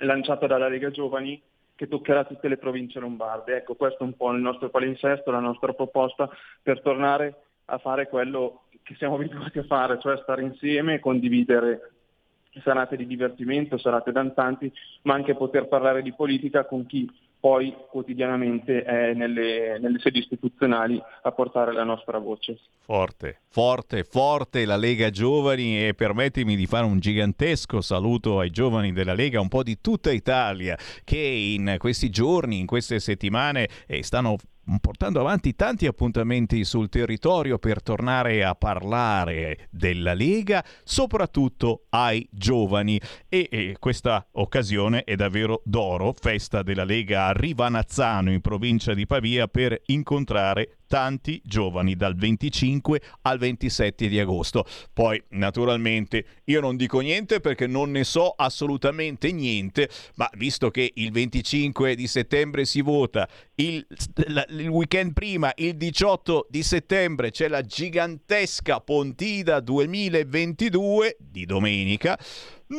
lanciata dalla Lega Giovani, che toccherà tutte le province lombarde. Ecco, questo è un po' il nostro palinsesto, la nostra proposta per tornare a fare quello che siamo abituati a fare, cioè stare insieme e condividere serate di divertimento, serate danzanti, ma anche poter parlare di politica con chi poi quotidianamente è nelle, nelle sedi istituzionali a portare la nostra voce. Forte, forte, forte la Lega Giovani, e permettimi di fare un gigantesco saluto ai giovani della Lega, un po' di tutta Italia, che in questi giorni, in queste settimane eh, stanno portando avanti tanti appuntamenti sul territorio per tornare a parlare della Lega, soprattutto ai giovani, e, e questa occasione è davvero d'oro, festa della Lega a Rivanazzano in provincia di Pavia, per incontrare tanti giovani dal venticinque al ventisette di agosto. Poi naturalmente io non dico niente perché non ne so assolutamente niente, ma visto che il venticinque di settembre si vota, il, la, il weekend prima, il diciotto di settembre, c'è la gigantesca Pontida duemilaventidue di domenica,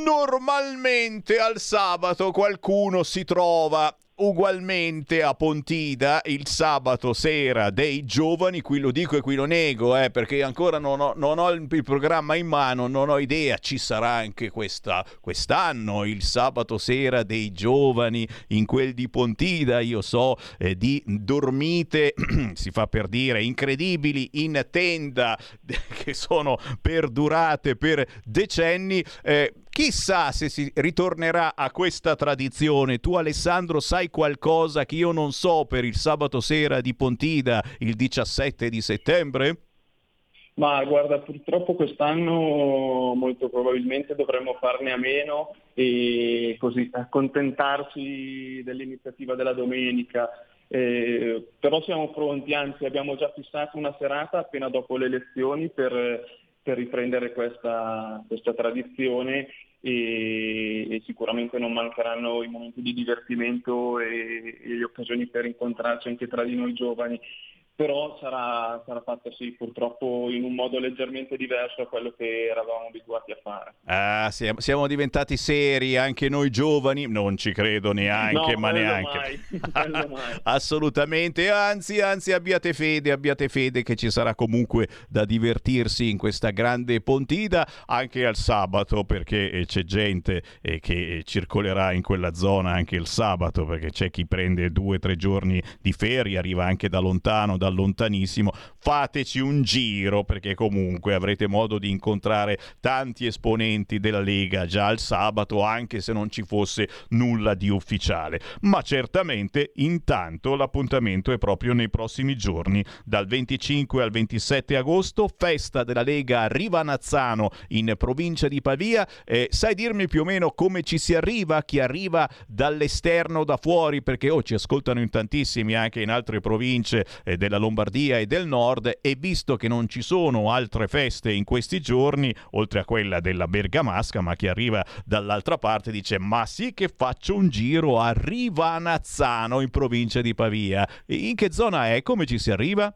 normalmente al sabato qualcuno si trova ugualmente a Pontida il sabato sera dei giovani, qui lo dico e qui lo nego, eh, perché ancora non ho, non ho il programma in mano, non ho idea, ci sarà anche questa, quest'anno il sabato sera dei giovani in quel di Pontida, io so eh, di dormite, si fa per dire, incredibili in tenda che sono perdurate per decenni, eh, chissà se si ritornerà a questa tradizione. Tu Alessandro sai qualcosa che io non so per il sabato sera di Pontida il diciassette di settembre? Ma guarda, purtroppo quest'anno molto probabilmente dovremmo farne a meno e così accontentarci dell'iniziativa della domenica, eh, però siamo pronti, anzi abbiamo già fissato una serata appena dopo le elezioni per per riprendere questa, questa tradizione, e, e sicuramente non mancheranno i momenti di divertimento e, e le occasioni per incontrarci anche tra di noi giovani. però sarà, sarà fatta sì, purtroppo in un modo leggermente diverso da quello che eravamo abituati a fare. Ah, siamo, siamo diventati seri anche noi giovani, non ci credo neanche, no, ma neanche. Mai, mai. Assolutamente, anzi, anzi abbiate fede, abbiate fede che ci sarà comunque da divertirsi in questa grande pontida anche al sabato, perché c'è gente che circolerà in quella zona anche il sabato, perché c'è chi prende due o tre giorni di ferie, arriva anche da lontano, da lontanissimo. Fateci un giro, perché comunque avrete modo di incontrare tanti esponenti della Lega già il sabato, anche se non ci fosse nulla di ufficiale. Ma certamente intanto l'appuntamento è proprio nei prossimi giorni, dal venticinque al ventisette agosto, festa della Lega a Rivanazzano in provincia di Pavia. Eh, sai dirmi più o meno come ci si arriva, chi arriva dall'esterno, da fuori, perché oh, ci ascoltano in tantissimi anche in altre province eh, della Lombardia e del nord, e visto che non ci sono altre feste in questi giorni oltre a quella della Bergamasca, ma chi arriva dall'altra parte dice ma sì che faccio un giro a Rivanazzano in provincia di Pavia, e in che zona è? Come ci si arriva?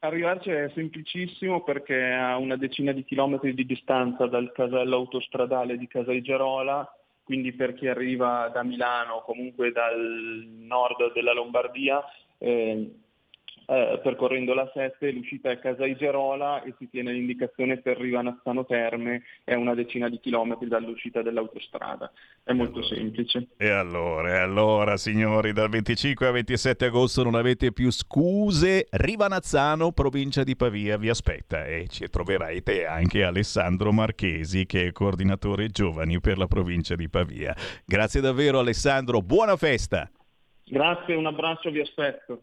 Arrivarci è semplicissimo, perché a una decina di chilometri di distanza dal casello autostradale di Casaigerola, quindi per chi arriva da Milano o comunque dal nord della Lombardia, eh, Eh, percorrendo la sette l'uscita è Casaigerola e si tiene l'indicazione per Rivanazzano Terme, è una decina di chilometri dall'uscita dell'autostrada, è molto allora. semplice. E allora, e allora signori, dal venticinque al ventisette agosto non avete più scuse, Rivanazzano, provincia di Pavia, vi aspetta, e ci troverai te anche Alessandro Marchesi, che è coordinatore giovani per la provincia di Pavia. Grazie davvero Alessandro, buona festa. Grazie, un abbraccio, vi aspetto.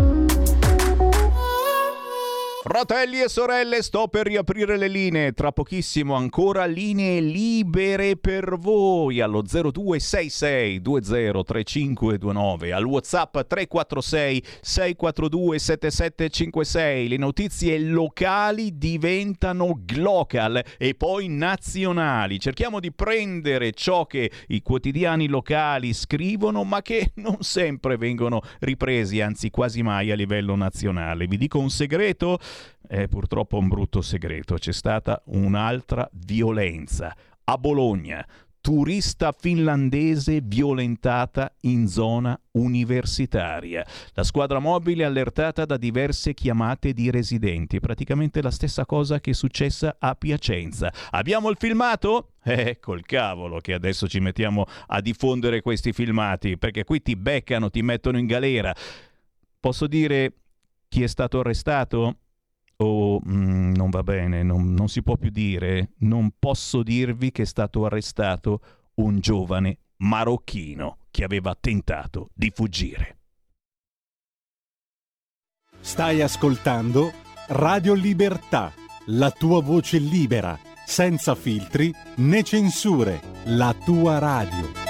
Fratelli e sorelle, sto per riaprire le linee, tra pochissimo ancora linee libere per voi allo zero due sei sei due zero tre cinque due nove, al WhatsApp tre quattro sei sei quattro due sette sette cinque sei. Le notizie locali diventano glocal e poi nazionali. Cerchiamo di prendere ciò che i quotidiani locali scrivono, ma che non sempre vengono ripresi, anzi quasi mai a livello nazionale. Vi dico un segreto? È purtroppo un brutto segreto. C'è stata un'altra violenza a Bologna. Turista finlandese violentata in zona universitaria. La squadra mobile allertata da diverse chiamate di residenti. Praticamente la stessa cosa che è successa a Piacenza. Abbiamo il filmato? Eh, col cavolo che adesso ci mettiamo a diffondere questi filmati, perché qui ti beccano, ti mettono in galera. Posso dire chi è stato arrestato? Oh, mh, non va bene, non, non si può più dire, non posso dirvi che è stato arrestato un giovane marocchino che aveva tentato di fuggire. Stai ascoltando Radio Libertà, la tua voce libera, senza filtri né censure, la tua radio.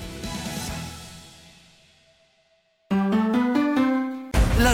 La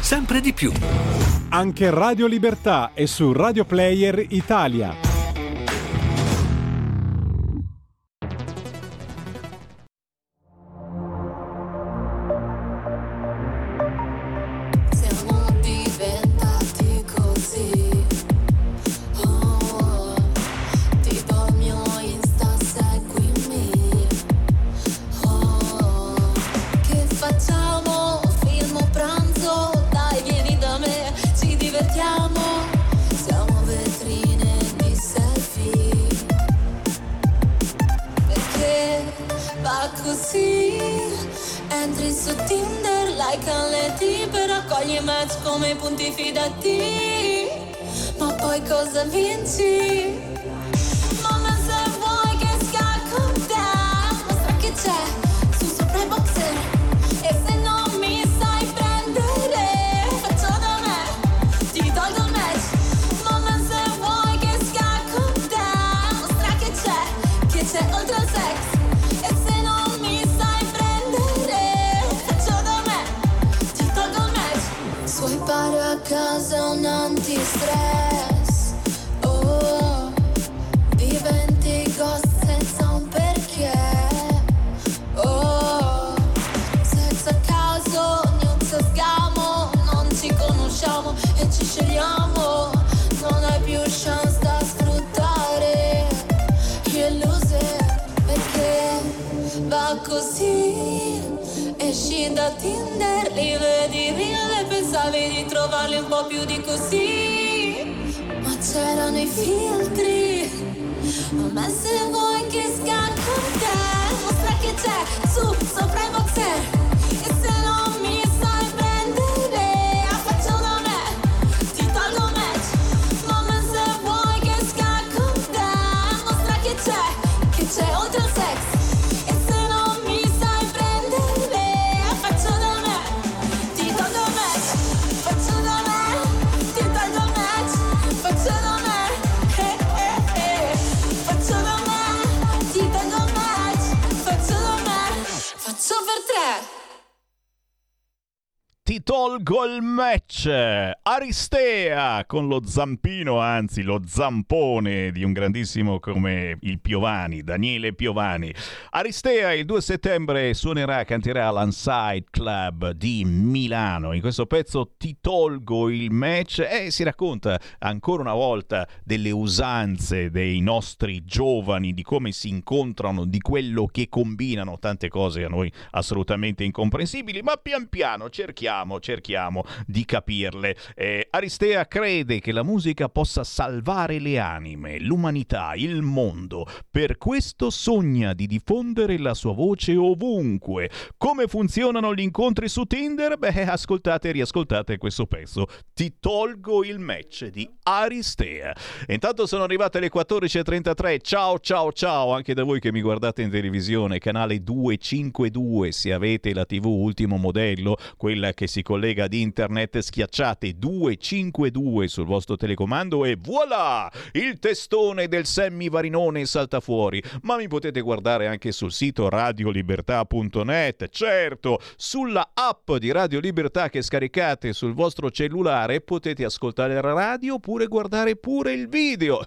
sempre di più. Anche Radio Libertà è su Radio Player Italia. Siamo diventati così. Oh, oh. su Tinder, like a lady, però cogli i match come punti fidati, ma poi cosa vinci? Mamma se vuoi che esca con te, mostra che c'è su sopra i boxer, e se non mi sai prendere, faccio da me, ti tolgo il match. Mamma se vuoi che esca con te, mostra che c'è, che c'è oltre al sex. Paro a casa un antistress, oh, diventi ghost senza un perché, oh, senza caso, non ci sgamo, non ci conosciamo e ci scegliamo, non hai più chance da sfruttare, illuse, perché va così, esci da Tinder, li vedi via. Pensavi di trovarli un po' più di così, ma c'erano i filtri. Ma se vuoi che esca con te, mostra che c'è su, sopra i boxer, e se non mi sai prendere, affaccio da me, ti tolgo match. Ma se vuoi che esca con te, mostra che c'è, che c'è oltre al sex. Ti tolgo il match. Aristea con lo zampino, anzi lo zampone di un grandissimo come il Piovani, Daniele Piovani. Aristea il due settembre suonerà, canterà all'Unside Club di Milano. In questo pezzo Ti tolgo il match e si racconta ancora una volta delle usanze dei nostri giovani, di come si incontrano, di quello che combinano, tante cose a noi assolutamente incomprensibili, ma pian piano cerchiamo cerchiamo di capirle. Eh, Aristea crede che la musica possa salvare le anime, l'umanità, il mondo. Per questo sogna di diffondere la sua voce ovunque. Come funzionano gli incontri su Tinder? Beh, ascoltate e riascoltate questo pezzo. Ti tolgo il match di Aristea. Intanto sono arrivate le quattordici e trentatré. Ciao, ciao, ciao anche da voi che mi guardate in televisione, canale duecentocinquantadue, se avete la tivù ultimo modello, quella che si collega ad internet, schiacciate duecentocinquantadue sul vostro telecomando e voilà! Il testone del Sammy Varinone salta fuori, ma mi potete guardare anche sul sito radio libertà punto net, certo, sulla app di Radio Libertà che scaricate sul vostro cellulare potete ascoltare la radio oppure guardare pure il video,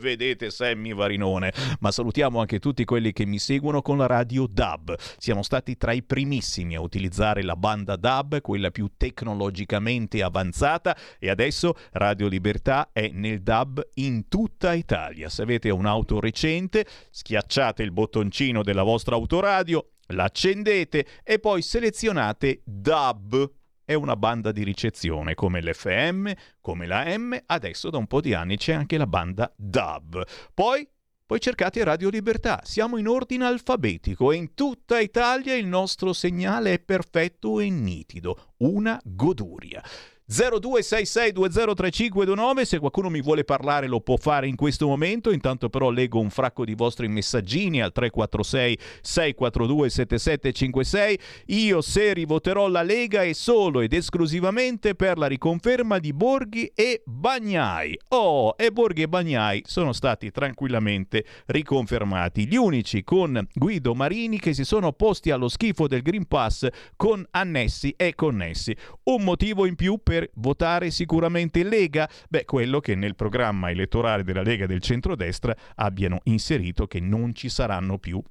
vedete Sammy Varinone. Ma salutiamo anche tutti quelli che mi seguono con la radio D A B, siamo stati tra i primissimi a utilizzare la banda D A B, quella più tecnologicamente avanzata, e adesso Radio Libertà è nel D A B in tutta Italia. Se avete un'auto recente, schiacciate il bottoncino della vostra autoradio, l'accendete e poi selezionate D A B. È una banda di ricezione come l'F M, come la M, adesso da un po' di anni c'è anche la banda D A B. Poi Poi cercate Radio Libertà, siamo in ordine alfabetico e in tutta Italia il nostro segnale è perfetto e nitido, una goduria. zero due sei sei due zero tre cinque due nove, se qualcuno mi vuole parlare lo può fare in questo momento, intanto però leggo un fracco di vostri messaggini al tre quattro sei sei quattro due sette sette cinque sei. Io se rivoterò la Lega è solo ed esclusivamente per la riconferma di Borghi e Bagnai. Oh, e Borghi e Bagnai sono stati tranquillamente riconfermati, gli unici con Guido Marini che si sono opposti allo schifo del Green Pass con annessi e connessi. Un motivo in più per per votare sicuramente Lega? Beh, quello che nel programma elettorale della Lega del centrodestra abbiano inserito che non ci saranno più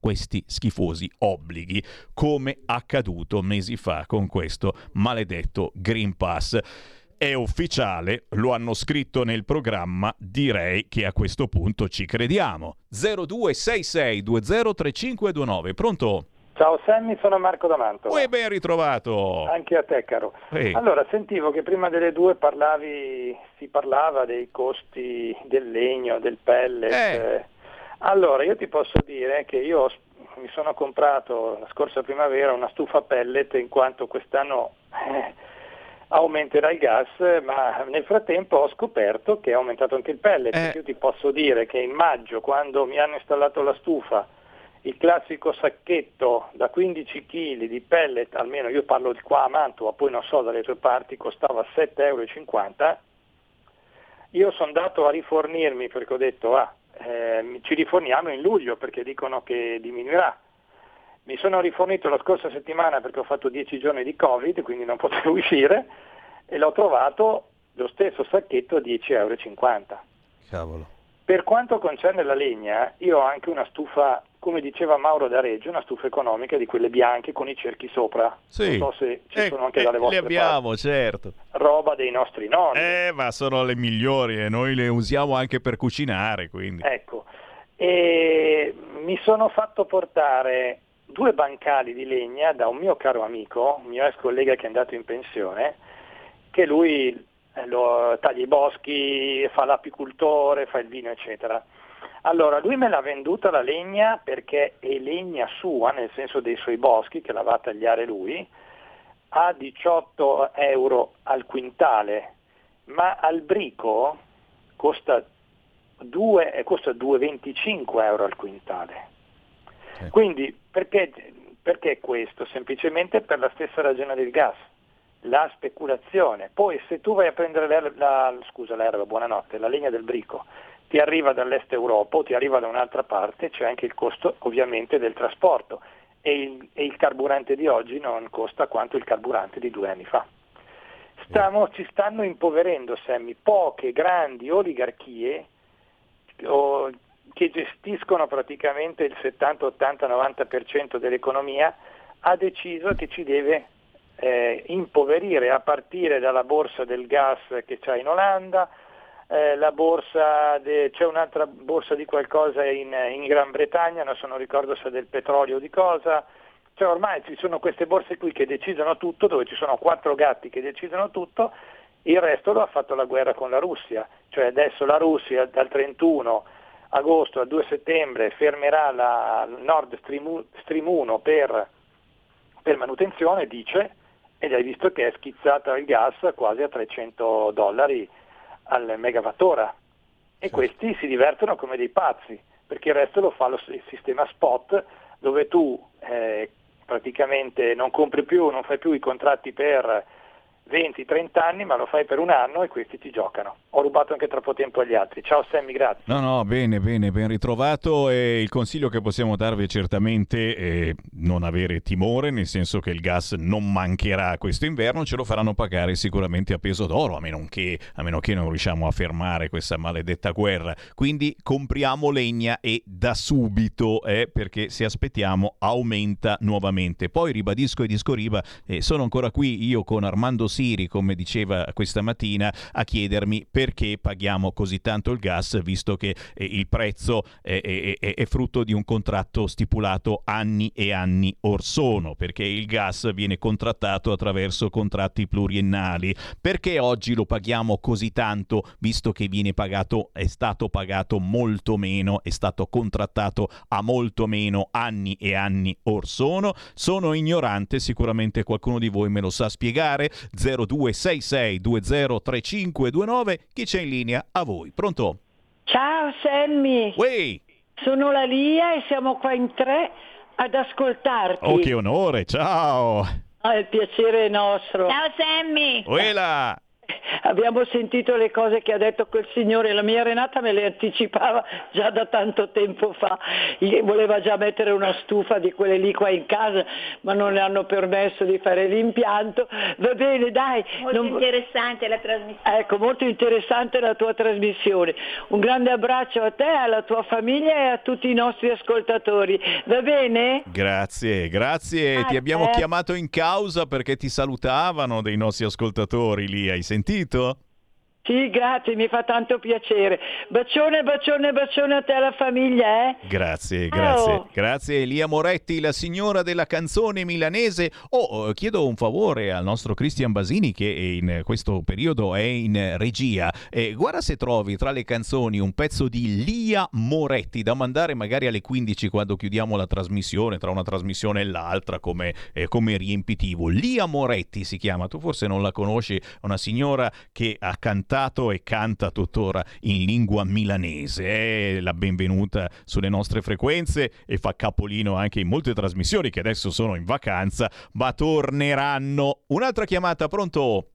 questi schifosi obblighi, come accaduto mesi fa con questo maledetto Green Pass. È ufficiale, lo hanno scritto nel programma, direi che a questo punto ci crediamo. zero due sei sei due zero tre cinque due nove, pronto? Ciao Sammy, sono Marco da Mantova. E ben ritrovato. Anche a te, caro. Ehi. Allora, sentivo che prima delle due parlavi, si parlava dei costi del legno, del pellet. Eh. Allora, io ti posso dire che io ho mi sono comprato la scorsa primavera una stufa pellet, in quanto quest'anno eh, aumenterà il gas, ma nel frattempo ho scoperto che è aumentato anche il pellet. Eh. Io ti posso dire che in maggio, quando mi hanno installato la stufa, il classico sacchetto da quindici chilogrammi di pellet, almeno io parlo di qua a Mantova, poi non so dalle tue parti, costava sette virgola cinquanta euro. Io sono andato a rifornirmi perché ho detto ah, eh, ci riforniamo in luglio perché dicono che diminuirà. Mi sono rifornito la scorsa settimana perché ho fatto dieci giorni di Covid, quindi non potevo uscire, e l'ho trovato lo stesso sacchetto a dieci virgola cinquanta euro. Cavolo. Per quanto concerne la legna, io ho anche una stufa, come diceva Mauro da Reggio, una stufa economica di quelle bianche con i cerchi sopra. Sì. Non so se ci eh, sono anche eh, dalle vostre parti. Le abbiamo, parti. Certo. Roba dei nostri nonni. Eh, ma sono le migliori e noi le usiamo anche per cucinare, quindi. Ecco. E mi sono fatto portare due bancali di legna da un mio caro amico, un mio ex collega che è andato in pensione, che lui lo taglia i boschi, fa l'apicultore, fa il vino, eccetera. Allora, lui me l'ha venduta la legna perché è legna sua, nel senso dei suoi boschi, che la va a tagliare lui, a diciotto euro al quintale, ma al brico costa, due, costa due virgola venticinque euro al quintale. Sì. Quindi, perché, perché questo? Semplicemente per la stessa ragione del gas, la speculazione. Poi se tu vai a prendere l'erba, la, scusa l'erba, buonanotte, la legna del brico, ti arriva dall'est Europa o ti arriva da un'altra parte, c'è anche il costo ovviamente del trasporto, e il, e il carburante di oggi non costa quanto il carburante di due anni fa. Stiamo, ci stanno impoverendo, Sammy, poche grandi oligarchie o, che gestiscono praticamente il settanta, ottanta, novanta per cento dell'economia, ha deciso che ci deve eh, impoverire, a partire dalla borsa del gas che c'è in Olanda. Eh, la borsa de... c'è un'altra borsa di qualcosa in, in Gran Bretagna, non sono ricordo se del petrolio o di cosa, cioè ormai ci sono queste borse qui che decidono tutto, dove ci sono quattro gatti che decidono tutto, il resto lo ha fatto la guerra con la Russia, cioè adesso la Russia dal trentuno agosto al due settembre fermerà la Nord Stream uno per, per manutenzione, dice, ed hai visto che è schizzata il gas quasi a trecento dollari al megawattora, e questi si divertono come dei pazzi, perché il resto lo fa lo, il sistema spot, dove tu eh, praticamente non compri più, non fai più i contratti per venti trenta anni, ma lo fai per un anno e questi ti giocano. Ho rubato anche troppo tempo agli altri. Ciao Sammy, grazie. No, no, bene, bene, ben ritrovato, e il consiglio che possiamo darvi è certamente eh, non avere timore, nel senso che il gas non mancherà questo inverno, ce lo faranno pagare sicuramente a peso d'oro, a meno che, a meno che non riusciamo a fermare questa maledetta guerra. Quindi compriamo legna, e da subito, eh, perché se aspettiamo aumenta nuovamente. Poi ribadisco e discoriba, eh, sono ancora qui io con Armando Siri, come diceva questa mattina, a chiedermi perché paghiamo così tanto il gas, visto che eh, il prezzo è, è, è, è frutto di un contratto stipulato anni e anni or sono, perché il gas viene contrattato attraverso contratti pluriennali. Perché oggi lo paghiamo così tanto, visto che viene pagato, è stato pagato molto meno, è stato contrattato a molto meno anni e anni or sono? Sono ignorante, sicuramente qualcuno di voi me lo sa spiegare. zero due sei sei due zero tre cinque due nove. Chi c'è in linea? A voi. Pronto? Ciao Sammy. Uè. Sono la Lia e siamo qua in tre ad ascoltarti. Oh, che onore, ciao. Ah, il piacere è nostro. Ciao Sammy. Uela. Abbiamo sentito le cose che ha detto quel signore, la mia Renata me le anticipava già da tanto tempo fa, voleva già mettere una stufa di quelle lì qua in casa, ma non le hanno permesso di fare l'impianto. Va bene, dai. Molto non... interessante la trasmissione. Ecco, molto interessante la tua trasmissione. Un grande abbraccio a te, alla tua famiglia e a tutti i nostri ascoltatori. Va bene? Grazie, grazie. Ah, ti abbiamo eh. chiamato in causa perché ti salutavano dei nostri ascoltatori lì, hai sentito? Sì, grazie, mi fa tanto piacere. Bacione, bacione, bacione a te e alla famiglia, eh? Grazie, grazie. Oh. Grazie Lia Moretti, la signora della canzone milanese. Oh, chiedo un favore al nostro Cristian Basini, che in questo periodo è in regia. Eh, guarda se trovi tra le canzoni un pezzo di Lia Moretti da mandare magari alle quindici, quando chiudiamo la trasmissione, tra una trasmissione e l'altra, come, eh, come riempitivo. Lia Moretti si chiama, tu forse non la conosci, una signora che ha cantato e canta tuttora in lingua milanese. È la benvenuta sulle nostre frequenze e fa capolino anche in molte trasmissioni che adesso sono in vacanza, ma torneranno. Un'altra chiamata, pronto?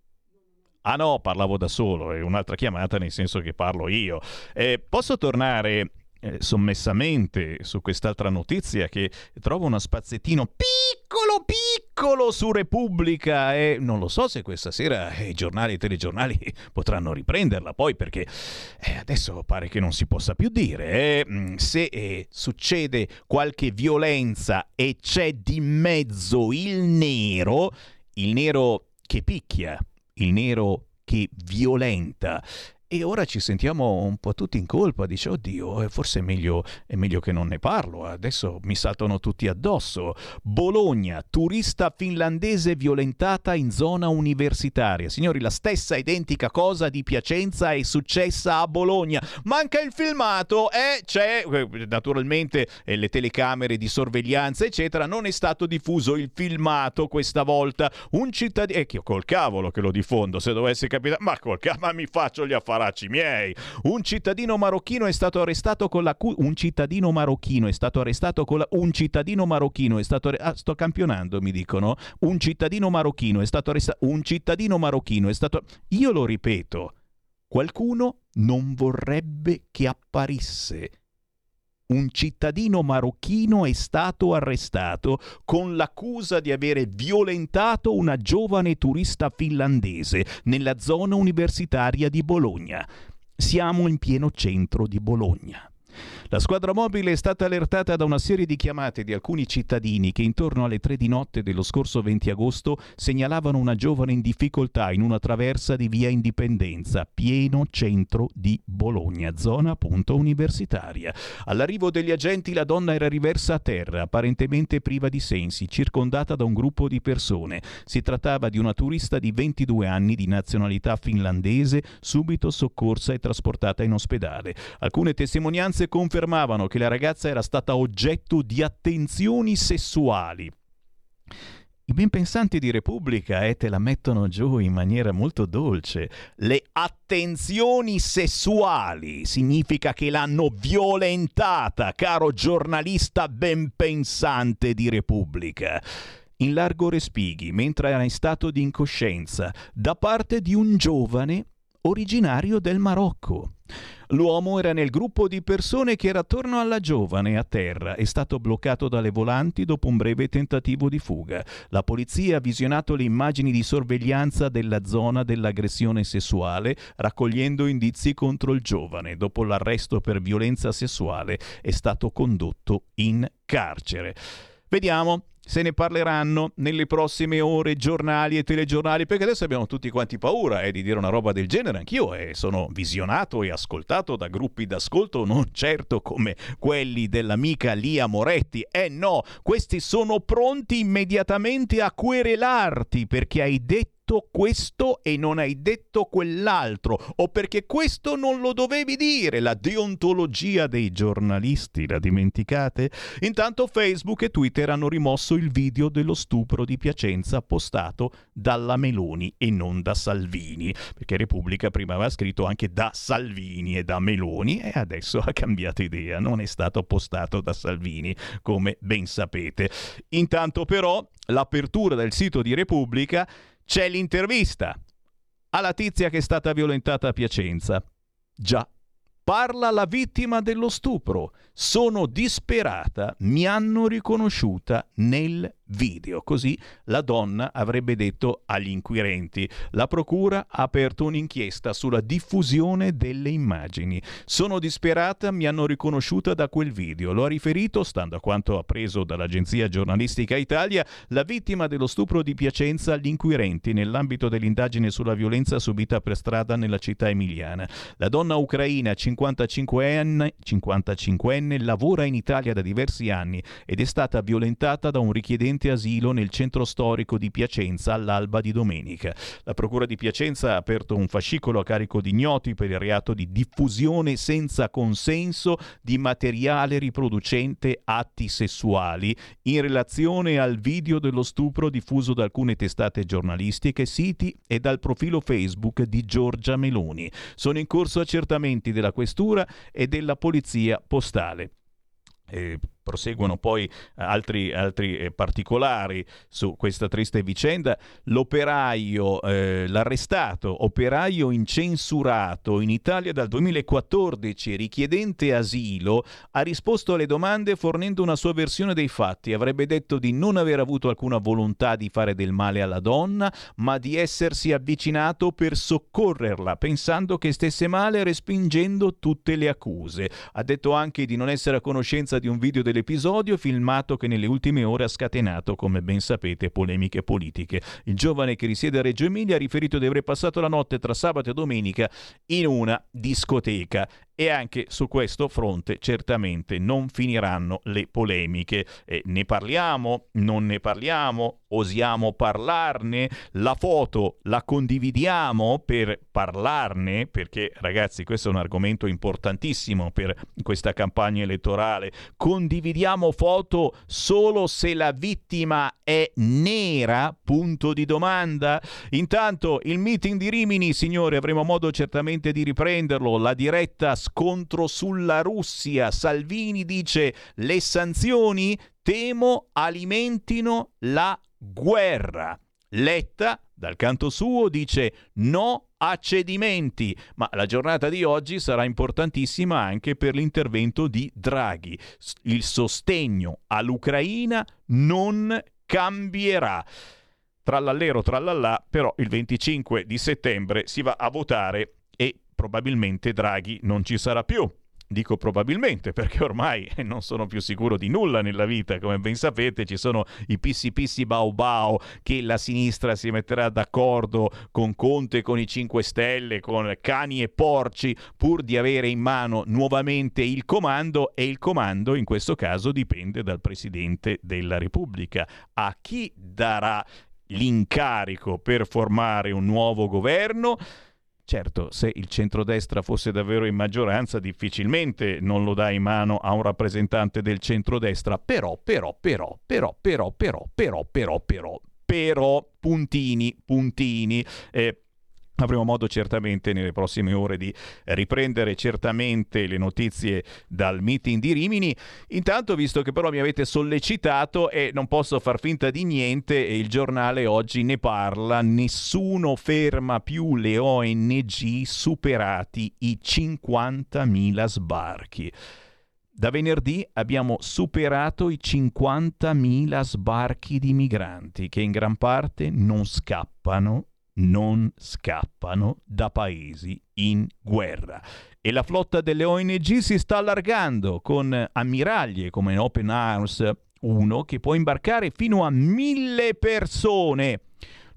Ah no, parlavo da solo, è un'altra chiamata nel senso che parlo io. Eh, posso tornare eh, sommessamente su quest'altra notizia che trovo uno spazzettino piccolo piccolo Piccolo su Repubblica, e eh, non lo so se questa sera i giornali e i telegiornali potranno riprenderla poi, perché eh, adesso pare che non si possa più dire. Eh. Se eh, succede qualche violenza e c'è di mezzo il nero, il nero che picchia, il nero che violenta. E ora ci sentiamo un po' tutti in colpa, dice oddio, forse è meglio, è meglio che non ne parlo, adesso mi saltano tutti addosso. Bologna, turista finlandese violentata in zona universitaria. Signori, la stessa identica cosa di Piacenza è successa a Bologna. Manca il filmato, eh, c'è naturalmente le telecamere di sorveglianza eccetera, non è stato diffuso il filmato questa volta. Un cittadino, e eh, col cavolo che lo diffondo se dovesse capitare, ma col cavolo, ma mi faccio gli affari miei. Un cittadino marocchino è stato arrestato con la cu- un cittadino marocchino è stato arrestato con la un cittadino marocchino è stato arre- ah, sto campionando, mi dicono. Un cittadino marocchino è stato arrestato un cittadino marocchino è stato Io lo ripeto. Qualcuno non vorrebbe che apparisse. Un cittadino marocchino è stato arrestato con l'accusa di avere violentato una giovane turista finlandese nella zona universitaria di Bologna. Siamo in pieno centro di Bologna. La squadra mobile è stata allertata da una serie di chiamate di alcuni cittadini che intorno alle tre di notte dello scorso venti agosto segnalavano una giovane in difficoltà in una traversa di via Indipendenza, pieno centro di Bologna, zona appunto universitaria. All'arrivo degli agenti la donna era riversa a terra, apparentemente priva di sensi, circondata da un gruppo di persone. Si trattava di una turista di ventidue anni di nazionalità finlandese, subito soccorsa e trasportata in ospedale. Alcune testimonianze confermavano che la ragazza era stata oggetto di attenzioni sessuali. I ben pensanti di Repubblica eh, te la mettono giù in maniera molto dolce. Le attenzioni sessuali significa che l'hanno violentata, caro giornalista ben pensante di Repubblica. In largo Respighi, mentre era in stato di incoscienza, da parte di un giovane originario del Marocco. L'uomo era nel gruppo di persone che era attorno alla giovane a terra, è stato bloccato dalle volanti dopo un breve tentativo di fuga. La polizia ha visionato le immagini di sorveglianza della zona dell'aggressione sessuale, raccogliendo indizi contro il giovane. Dopo l'arresto per violenza sessuale è stato condotto in carcere. Vediamo. Se ne parleranno nelle prossime ore giornali e telegiornali, perché adesso abbiamo tutti quanti paura eh, di dire una roba del genere. Anch'io eh, sono visionato e ascoltato da gruppi d'ascolto non certo come quelli dell'amica Lia Moretti. Eh no, questi sono pronti immediatamente a querelarti perché hai detto questo e non hai detto quell'altro, o perché questo non lo dovevi dire. La deontologia dei giornalisti, la dimenticate? Intanto Facebook e Twitter hanno rimosso il video dello stupro di Piacenza postato dalla Meloni e non da Salvini, perché Repubblica prima aveva scritto anche da Salvini e da Meloni, e adesso ha cambiato idea, non è stato postato da Salvini, come ben sapete. Intanto però l'apertura del sito di Repubblica c'è l'intervista alla tizia che è stata violentata a Piacenza. Già, parla la vittima dello stupro. Sono disperata, mi hanno riconosciuta nel video. Così la donna avrebbe detto agli inquirenti. La procura ha aperto un'inchiesta sulla diffusione delle immagini. Sono disperata, mi hanno riconosciuta da quel video. Lo ha riferito, stando a quanto appreso dall'agenzia giornalistica Italia, la vittima dello stupro di Piacenza agli inquirenti nell'ambito dell'indagine sulla violenza subita per strada nella città emiliana. La donna ucraina cinquantacinquenne, cinquantacinquenne lavora in Italia da diversi anni ed è stata violentata da un richiedente asilo nel centro storico di Piacenza all'alba di domenica. La procura di Piacenza ha aperto un fascicolo a carico di ignoti per il reato di diffusione senza consenso di materiale riproducente atti sessuali in relazione al video dello stupro diffuso da alcune testate giornalistiche, siti e dal profilo Facebook di Giorgia Meloni. Sono in corso accertamenti della Questura e della Polizia Postale. Eh, Proseguono poi altri, altri eh, particolari su questa triste vicenda. L'operaio, eh, l'arrestato, operaio incensurato in Italia dal duemilaquattordici, richiedente asilo, ha risposto alle domande fornendo una sua versione dei fatti. Avrebbe detto di non aver avuto alcuna volontà di fare del male alla donna, ma di essersi avvicinato per soccorrerla, pensando che stesse male, respingendo tutte le accuse. Ha detto anche di non essere a conoscenza di un video del L'episodio filmato che nelle ultime ore ha scatenato, come ben sapete, polemiche politiche. Il giovane, che risiede a Reggio Emilia, ha riferito di aver passato la notte tra sabato e domenica in una discoteca. E anche su questo fronte certamente non finiranno le polemiche. Eh, ne parliamo? Non ne parliamo? Osiamo parlarne? La foto la condividiamo per parlarne? Perché, ragazzi, questo è un argomento importantissimo per questa campagna elettorale. Condividiamo foto solo se la vittima è nera? Punto di domanda. Intanto il meeting di Rimini, signori, avremo modo certamente di riprenderlo. La diretta scontro sulla Russia. Salvini dice: le sanzioni, temo, alimentino la guerra. Letta, dal canto suo, dice no a cedimenti, ma la giornata di oggi sarà importantissima anche per l'intervento di Draghi. Il sostegno all'Ucraina non cambierà. Trallallero, trallallà, però il venticinque di settembre si va a votare e probabilmente Draghi non ci sarà più. Dico probabilmente perché ormai non sono più sicuro di nulla nella vita, come ben sapete. Ci sono i pissi pissi bao bao che la sinistra si metterà d'accordo con Conte, con i cinque Stelle, con cani e porci, pur di avere in mano nuovamente il comando, e il comando in questo caso dipende dal Presidente della Repubblica. A chi darà l'incarico per formare un nuovo governo? Certo, se il centrodestra fosse davvero in maggioranza, difficilmente non lo dà in mano a un rappresentante del centrodestra. Però, però, però, però, però, però, però, però, però, però, puntini, puntini. Eh, Avremo modo certamente nelle prossime ore di riprendere certamente le notizie dal meeting di Rimini. Intanto, visto che però mi avete sollecitato e non posso far finta di niente, il giornale oggi ne parla. Nessuno ferma più le O N G, superati i cinquantamila sbarchi. Da venerdì abbiamo superato i cinquantamila sbarchi di migranti che in gran parte non scappano non scappano da paesi in guerra. E la flotta delle O N G si sta allargando, con ammiraglie come Open Arms uno che può imbarcare fino a mille persone.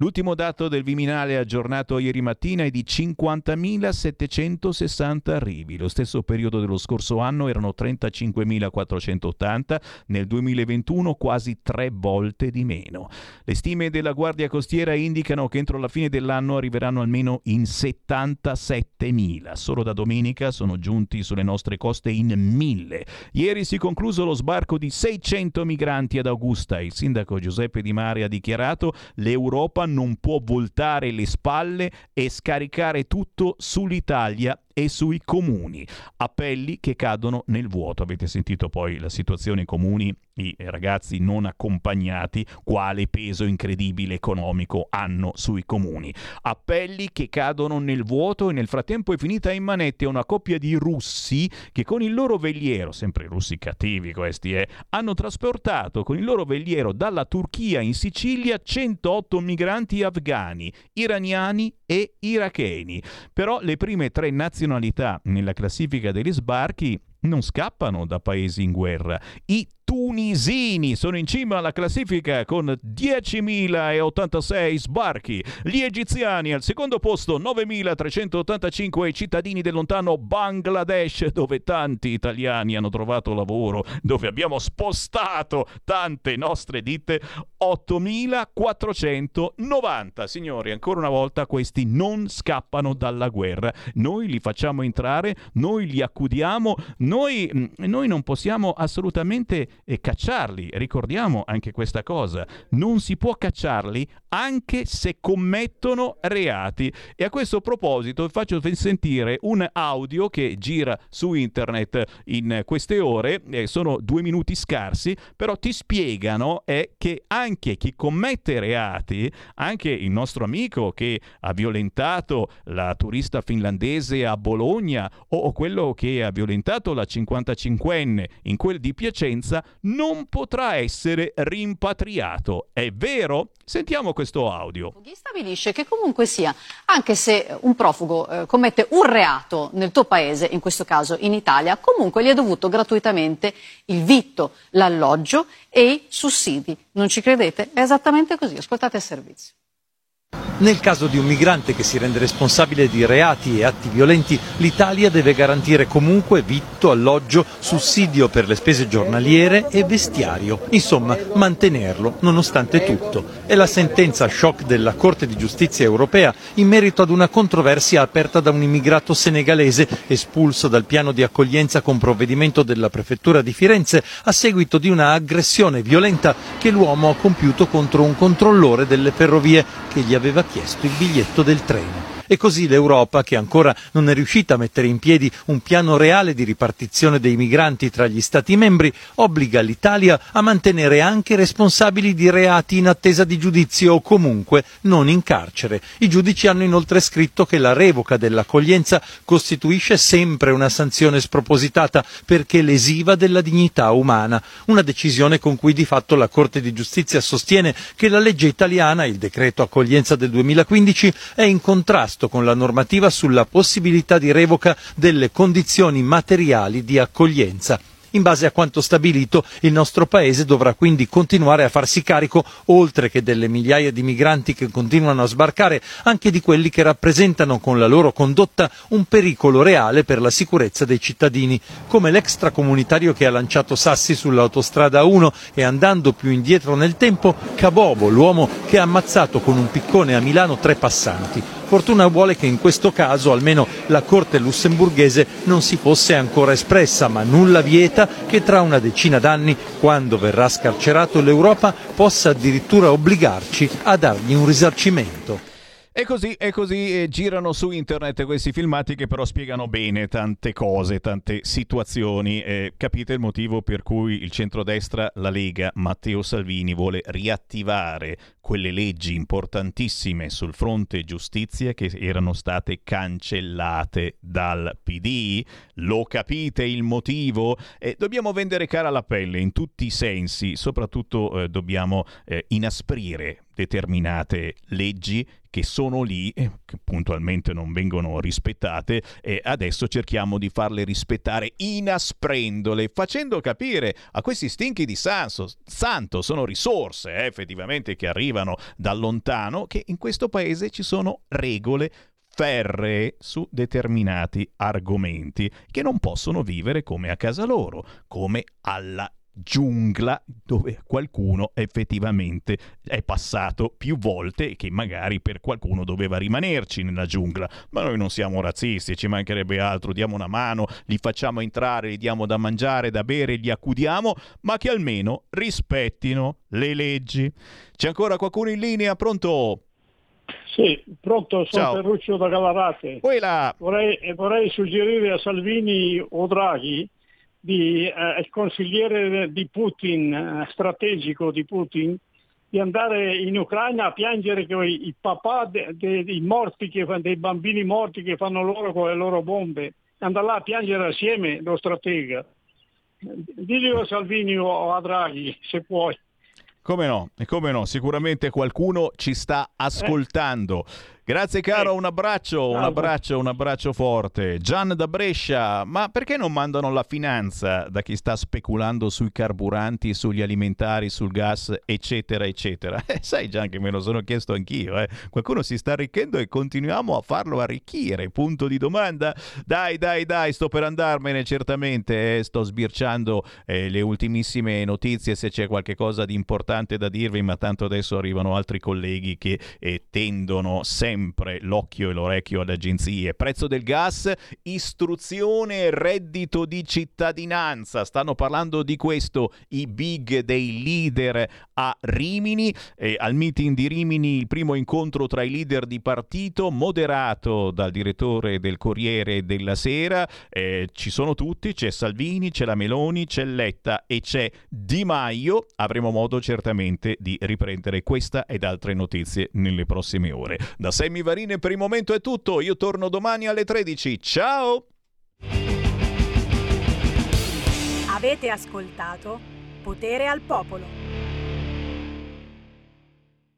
L'ultimo dato del Viminale aggiornato ieri mattina è di cinquantamilasettecentosessanta arrivi. Lo stesso periodo dello scorso anno erano trentacinquemilaquattrocentottanta, nel duemilaventuno quasi tre volte di meno. Le stime della Guardia Costiera indicano che entro la fine dell'anno arriveranno almeno in settantasettemila. Solo da domenica sono giunti sulle nostre coste in mille. Ieri si è concluso lo sbarco di seicento migranti ad Augusta. Il sindaco Giuseppe Di Mare ha dichiarato: l'Europa non può voltare le spalle e scaricare tutto sull'Italia e sui comuni. Appelli che cadono nel vuoto. Avete sentito poi la situazione comuni i ragazzi non accompagnati quale peso incredibile economico hanno sui comuni. Appelli che cadono nel vuoto e nel frattempo è finita in manette una coppia di russi che con il loro veliero, sempre russi cattivi questi, eh, hanno trasportato con il loro veliero dalla Turchia in Sicilia centootto migranti afghani, iraniani e iracheni. Però le prime tre nazionalità nella classifica degli sbarchi non scappano da paesi in guerra. I tunisini sono in cima alla classifica con diecimila ottantasei sbarchi, gli egiziani al secondo posto novemilatrecentottantacinque, i cittadini del lontano Bangladesh, dove tanti italiani hanno trovato lavoro, dove abbiamo spostato tante nostre ditte, ottomilaquattrocentonovanta. Signori, ancora una volta questi non scappano dalla guerra, noi li facciamo entrare, noi li accudiamo, noi, noi non possiamo assolutamente e cacciarli. Ricordiamo anche questa cosa, non si può cacciarli anche se commettono reati. E a questo proposito vi faccio sentire un audio che gira su internet in queste ore, eh, sono due minuti scarsi, però ti spiegano eh, che anche chi commette reati, anche il nostro amico che ha violentato la turista finlandese a Bologna o, o quello che ha violentato la cinquantacinquenne in quel di Piacenza, non potrà essere rimpatriato. È vero? Sentiamo questo audio. Stabilisce che comunque sia, anche se un profugo eh, commette un reato nel tuo paese, in questo caso in Italia, comunque gli è dovuto gratuitamente il vitto, l'alloggio e i sussidi. Non ci credete? È esattamente così. Ascoltate il servizio. Nel caso di un migrante che si rende responsabile di reati e atti violenti, l'Italia deve garantire comunque vitto, alloggio, sussidio per le spese giornaliere e vestiario. Insomma, mantenerlo nonostante tutto. È la sentenza shock della Corte di Giustizia europea in merito ad una controversia aperta da un immigrato senegalese espulso dal piano di accoglienza con provvedimento della prefettura di Firenze a seguito di una aggressione violenta che l'uomo ha compiuto contro un controllore delle ferrovie che gli aveva chiesto il biglietto del treno. E così l'Europa, che ancora non è riuscita a mettere in piedi un piano reale di ripartizione dei migranti tra gli Stati membri, obbliga l'Italia a mantenere anche responsabili di reati in attesa di giudizio o comunque non in carcere. I giudici hanno inoltre scritto che la revoca dell'accoglienza costituisce sempre una sanzione spropositata perché lesiva della dignità umana. Una decisione con cui di fatto la Corte di Giustizia sostiene che la legge italiana, il decreto accoglienza del duemilaquindici, è in contrasto con la normativa sulla possibilità di revoca delle condizioni materiali di accoglienza. In base a quanto stabilito, il nostro Paese dovrà quindi continuare a farsi carico, oltre che delle migliaia di migranti che continuano a sbarcare, anche di quelli che rappresentano con la loro condotta un pericolo reale per la sicurezza dei cittadini, come l'extracomunitario che ha lanciato sassi sull'autostrada uno e, andando più indietro nel tempo, Cabobo, l'uomo che ha ammazzato con un piccone a Milano tre passanti. Fortuna vuole che in questo caso almeno la Corte lussemburghese non si fosse ancora espressa, ma nulla vieta che tra una decina d'anni, quando verrà scarcerato, l'Europa possa addirittura obbligarci a dargli un risarcimento. E così, e così eh, girano su internet questi filmati che però spiegano bene tante cose, tante situazioni. Eh, capite il motivo per cui il centrodestra, la Lega, Matteo Salvini vuole riattivare quelle leggi importantissime sul fronte giustizia che erano state cancellate dal P D? Lo capite il motivo? Eh, dobbiamo vendere cara la pelle in tutti i sensi, soprattutto eh, dobbiamo eh, inasprire determinate leggi che sono lì, eh, che puntualmente non vengono rispettate, e adesso cerchiamo di farle rispettare inasprendole, facendo capire a questi stinchi di sanso, santo sono risorse eh, effettivamente che arrivano da lontano, che in questo paese ci sono regole ferree su determinati argomenti che non possono vivere come a casa loro, come alla giungla dove qualcuno effettivamente è passato più volte e che magari per qualcuno doveva rimanerci nella giungla. Ma noi non siamo razzisti, ci mancherebbe altro, diamo una mano, li facciamo entrare, gli diamo da mangiare, da bere, li accudiamo, ma che almeno rispettino le leggi. C'è ancora qualcuno in linea? Pronto? Sì, pronto, sono Ciao. Ferruccio da Calarate. Vorrei, vorrei suggerire a Salvini o Draghi di, eh, il consigliere di Putin, strategico di Putin, di andare in Ucraina a piangere che i, i papà de, de, dei morti, che, dei bambini morti che fanno loro con le loro bombe, andare là a piangere assieme, lo stratega. Diglielo a Salvini o a Draghi, se puoi. Come no, come no, sicuramente qualcuno ci sta ascoltando. Grazie caro, un abbraccio, un abbraccio, un abbraccio forte. Gian da Brescia, ma perché non mandano la finanza da chi sta speculando sui carburanti, sugli alimentari, sul gas, eccetera, eccetera? Eh, sai Gian che me lo sono chiesto anch'io, eh? Qualcuno si sta arricchendo e continuiamo a farlo arricchire, punto di domanda. Dai, dai, dai, sto per andarmene certamente, eh? Sto sbirciando eh, le ultimissime notizie, se c'è qualche cosa di importante da dirvi, ma tanto adesso arrivano altri colleghi che eh, tendono sempre l'occhio e l'orecchio ad agenzie. Prezzo del gas, istruzione, reddito di cittadinanza, stanno parlando di questo i big dei leader a Rimini, eh, al meeting di Rimini il primo incontro tra i leader di partito moderato dal direttore del Corriere della Sera, eh, ci sono tutti, c'è Salvini, c'è la Meloni, c'è Letta e c'è Di Maio. Avremo modo certamente certamente di riprendere questa ed altre notizie nelle prossime ore. Da Sammy Varin per il momento è tutto, io torno domani alle tredici. Ciao! Avete ascoltato Potere al Popolo.